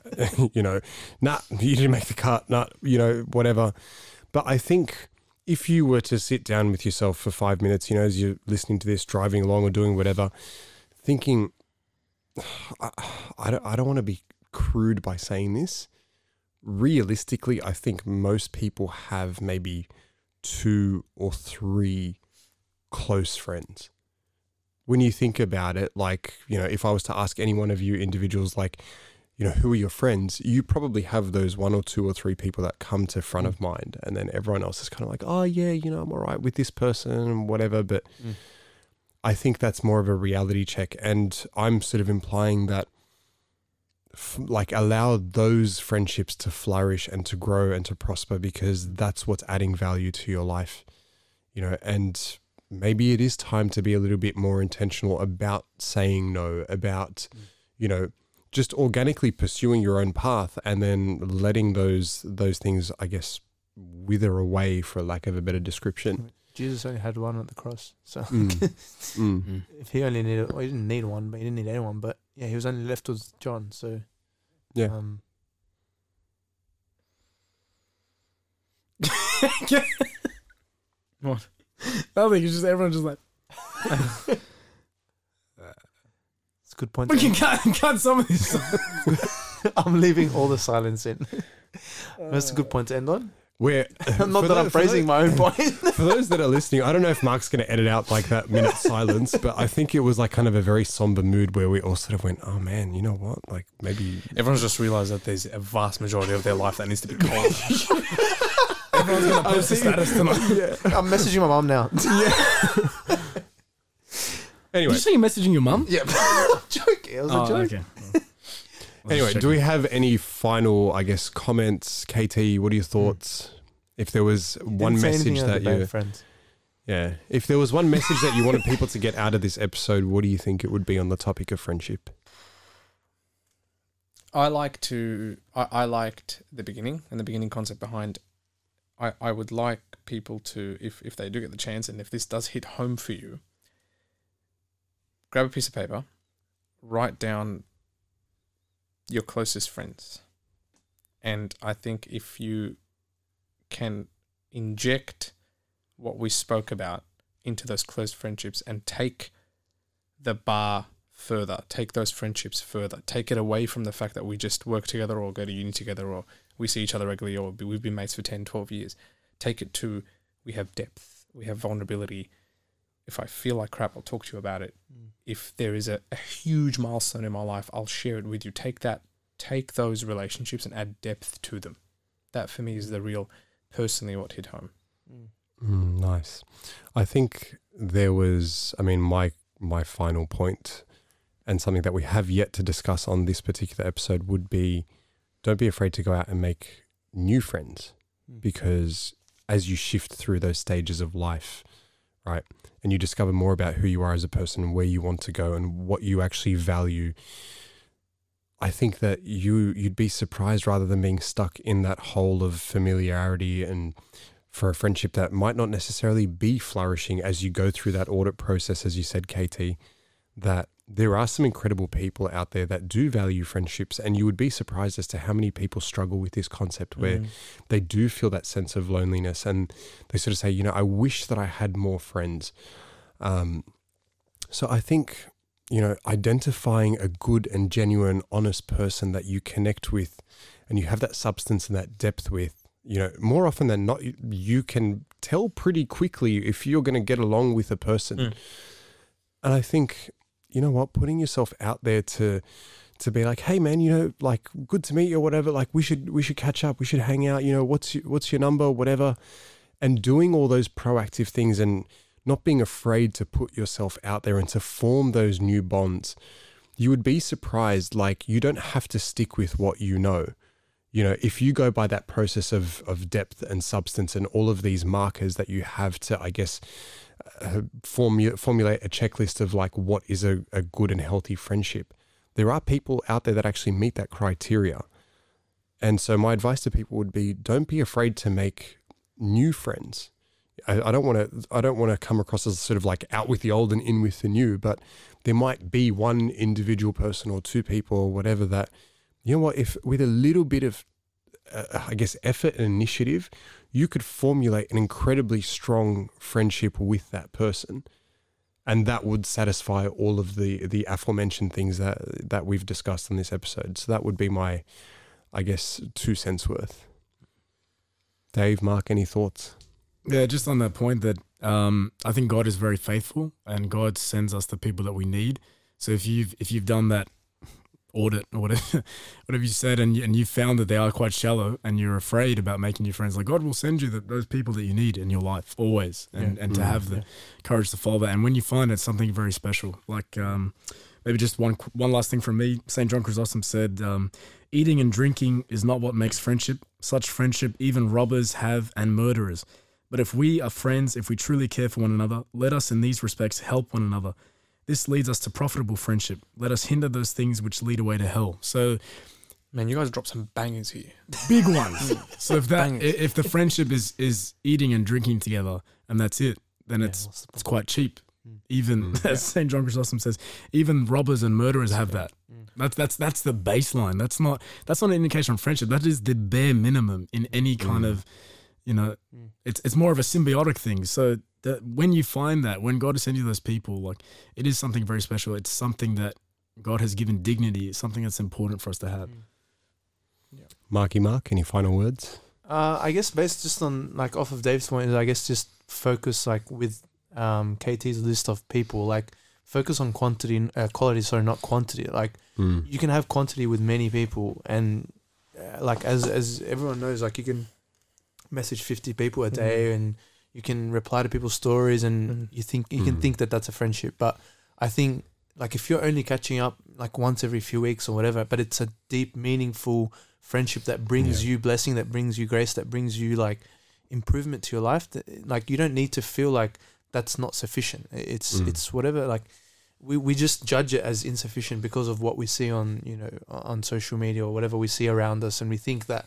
you know, nah, you didn't make the cut, nah, you know, whatever. But I think if you were to sit down with yourself for 5 minutes, you know, as you're listening to this, driving along or doing whatever, thinking, I don't want to be crude by saying this. Realistically, I think most people have maybe 2 or 3 close friends. When you think about it, like, you know, if I was to ask any one of you individuals, like, you know, who are your friends? You probably have those 1 or 2 or 3 people that come to front of mind. And then everyone else is kind of like, oh yeah, you know, I'm all right with this person and whatever. But I think that's more of a reality check. And I'm sort of implying that like allow those friendships to flourish and to grow and to prosper because that's what's adding value to your life, you know, and maybe it is time to be a little bit more intentional about saying no, about, you know, just organically pursuing your own path and then letting those things, I guess, wither away for lack of a better description. Jesus only had one at the cross. So if he only needed, well, he didn't need one, but he didn't need anyone. But yeah, he was only left with John. So yeah. What? I think it's just everyone just like it's a good point. We can cut some of this. I'm leaving all the silence in. That's a good point to end on. I'm praising my own point. For those that are listening, I don't know if Mark's going to edit out like that minute silence, but I think it was like kind of a very somber mood where we all sort of went, oh man, you know what? Like maybe everyone's just realized that there's a vast majority of their life that needs to be called. I'm messaging my mum now. Yeah. Anyway. Did you say you're messaging your mum? Yeah. It was a joke. Okay. Anyway, do we have any final, I guess, comments? KT, what are your thoughts? If there was one message that you... Yeah. If there was one message that you wanted people to get out of this episode, what do you think it would be on the topic of friendship? I liked the beginning and the beginning concept behind I would like people to, if they do get the chance and if this does hit home for you, grab a piece of paper, write down your closest friends. And I think if you can inject what we spoke about into those close friendships and take the bar further, take those friendships further, take it away from the fact that we just work together or go to uni together or we see each other regularly or we've been mates for 10, 12 years. Take it to, we have depth, we have vulnerability. If I feel like crap, I'll talk to you about it. If there is a huge milestone in my life, I'll share it with you. Take those relationships and add depth to them. That for me is the real, personally, what hit home. Nice. I think there was, I mean, my my final point, and something that we have yet to discuss on this particular episode, would be don't be afraid to go out and make new friends, because as you shift through those stages of life, right, and you discover more about who you are as a person and where you want to go and what you actually value, I think that you'd be surprised, rather than being stuck in that hole of familiarity and for a friendship that might not necessarily be flourishing as you go through that audit process, as you said, KT, that there are some incredible people out there that do value friendships, and you would be surprised as to how many people struggle with this concept where they do feel that sense of loneliness, and they sort of say, you know, I wish that I had more friends. So I think, you know, identifying a good and genuine, honest person that you connect with and you have that substance and that depth with, you know, more often than not, you can tell pretty quickly if you're going to get along with a person. And I think, you know what, putting yourself out there to be like, hey man, you know, like, good to meet you or whatever, like we should catch up, we should hang out, you know, what's your number, whatever, and doing all those proactive things and not being afraid to put yourself out there and to form those new bonds. You would be surprised, like, you don't have to stick with what you know. You know, if you go by that process of depth and substance and all of these markers that you have to, I guess, formulate a checklist of like what is a good and healthy friendship, there are people out there that actually meet that criteria. And so my advice to people would be, don't be afraid to make new friends. I don't want to come across as sort of like out with the old and in with the new, but there might be one individual person or two people or whatever that, you know what, if with a little bit of, I guess, effort and initiative, you could formulate an incredibly strong friendship with that person. And that would satisfy all of the aforementioned things that we've discussed in this episode. So that would be my, I guess, 2 cents worth. Dave, Mark, any thoughts? Yeah, just on that point that I think God is very faithful, and God sends us the people that we need. So if you've done that audit or whatever you said, and you found that they are quite shallow, and you're afraid about making new friends, like, God will send you those people that you need in your life always, and to have the courage to follow that. And when you find it's something very special, like maybe just one last thing from me. St. John Chrysostom said, eating and drinking is not what makes friendship. Such friendship even robbers have, and murderers. But if we are friends, if we truly care for one another, let us in these respects help one another. This leads us to profitable friendship. Let us hinder those things which lead away to hell. So, man, you guys dropped some bangers here. Big ones. So if the friendship is eating and drinking together, and that's it, then it's quite cheap. Even as St. John Chrysostom says, even robbers and murderers have that. That's the baseline. That's not an indication of friendship. That is the bare minimum in any kind of, you know, it's more of a symbiotic thing. So that when you find that, when God has sent you those people, like, it is something very special. It's something that God has given dignity. It's something that's important for us to have. Yeah. Marky Mark, any final words? I guess based just on, like, off of Dave's point, is I guess just focus, like, with KT's list of people, like, focus on quantity, quality, sorry, not quantity. Like, you can have quantity with many people, and like as everyone knows, like, you can message 50 people a day and you can reply to people's stories, and you can think that that's a friendship. But I think, like, if you're only catching up like once every few weeks or whatever, but it's a deep, meaningful friendship that brings you blessing, that brings you grace, that brings you like improvement to your life, that, like, you don't need to feel like that's not sufficient. It's whatever, like, we just judge it as insufficient because of what we see on, you know, on social media or whatever we see around us, and we think that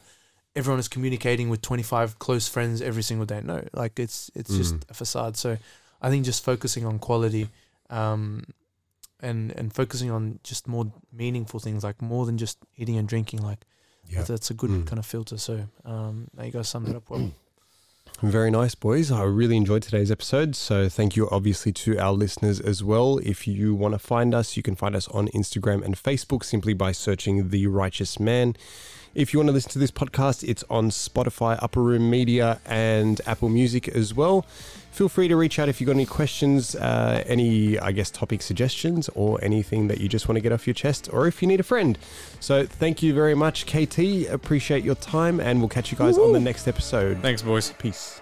everyone is communicating with 25 close friends every single day. No, like, it's just a facade. So I think just focusing on quality, and focusing on just more meaningful things, like more than just eating and drinking, like that's a good kind of filter. So now you guys summed it up well. Very nice, boys. I really enjoyed today's episode. So thank you, obviously, to our listeners as well. If you want to find us, you can find us on Instagram and Facebook simply by searching The Righteous Man. If you want to listen to this podcast, it's on Spotify, Upper Room Media, and Apple Music as well. Feel free to reach out if you've got any questions, any, I guess, topic suggestions, or anything that you just want to get off your chest, or if you need a friend. So thank you very much, KT. Appreciate your time, and we'll catch you guys on the next episode. Thanks, boys. Peace.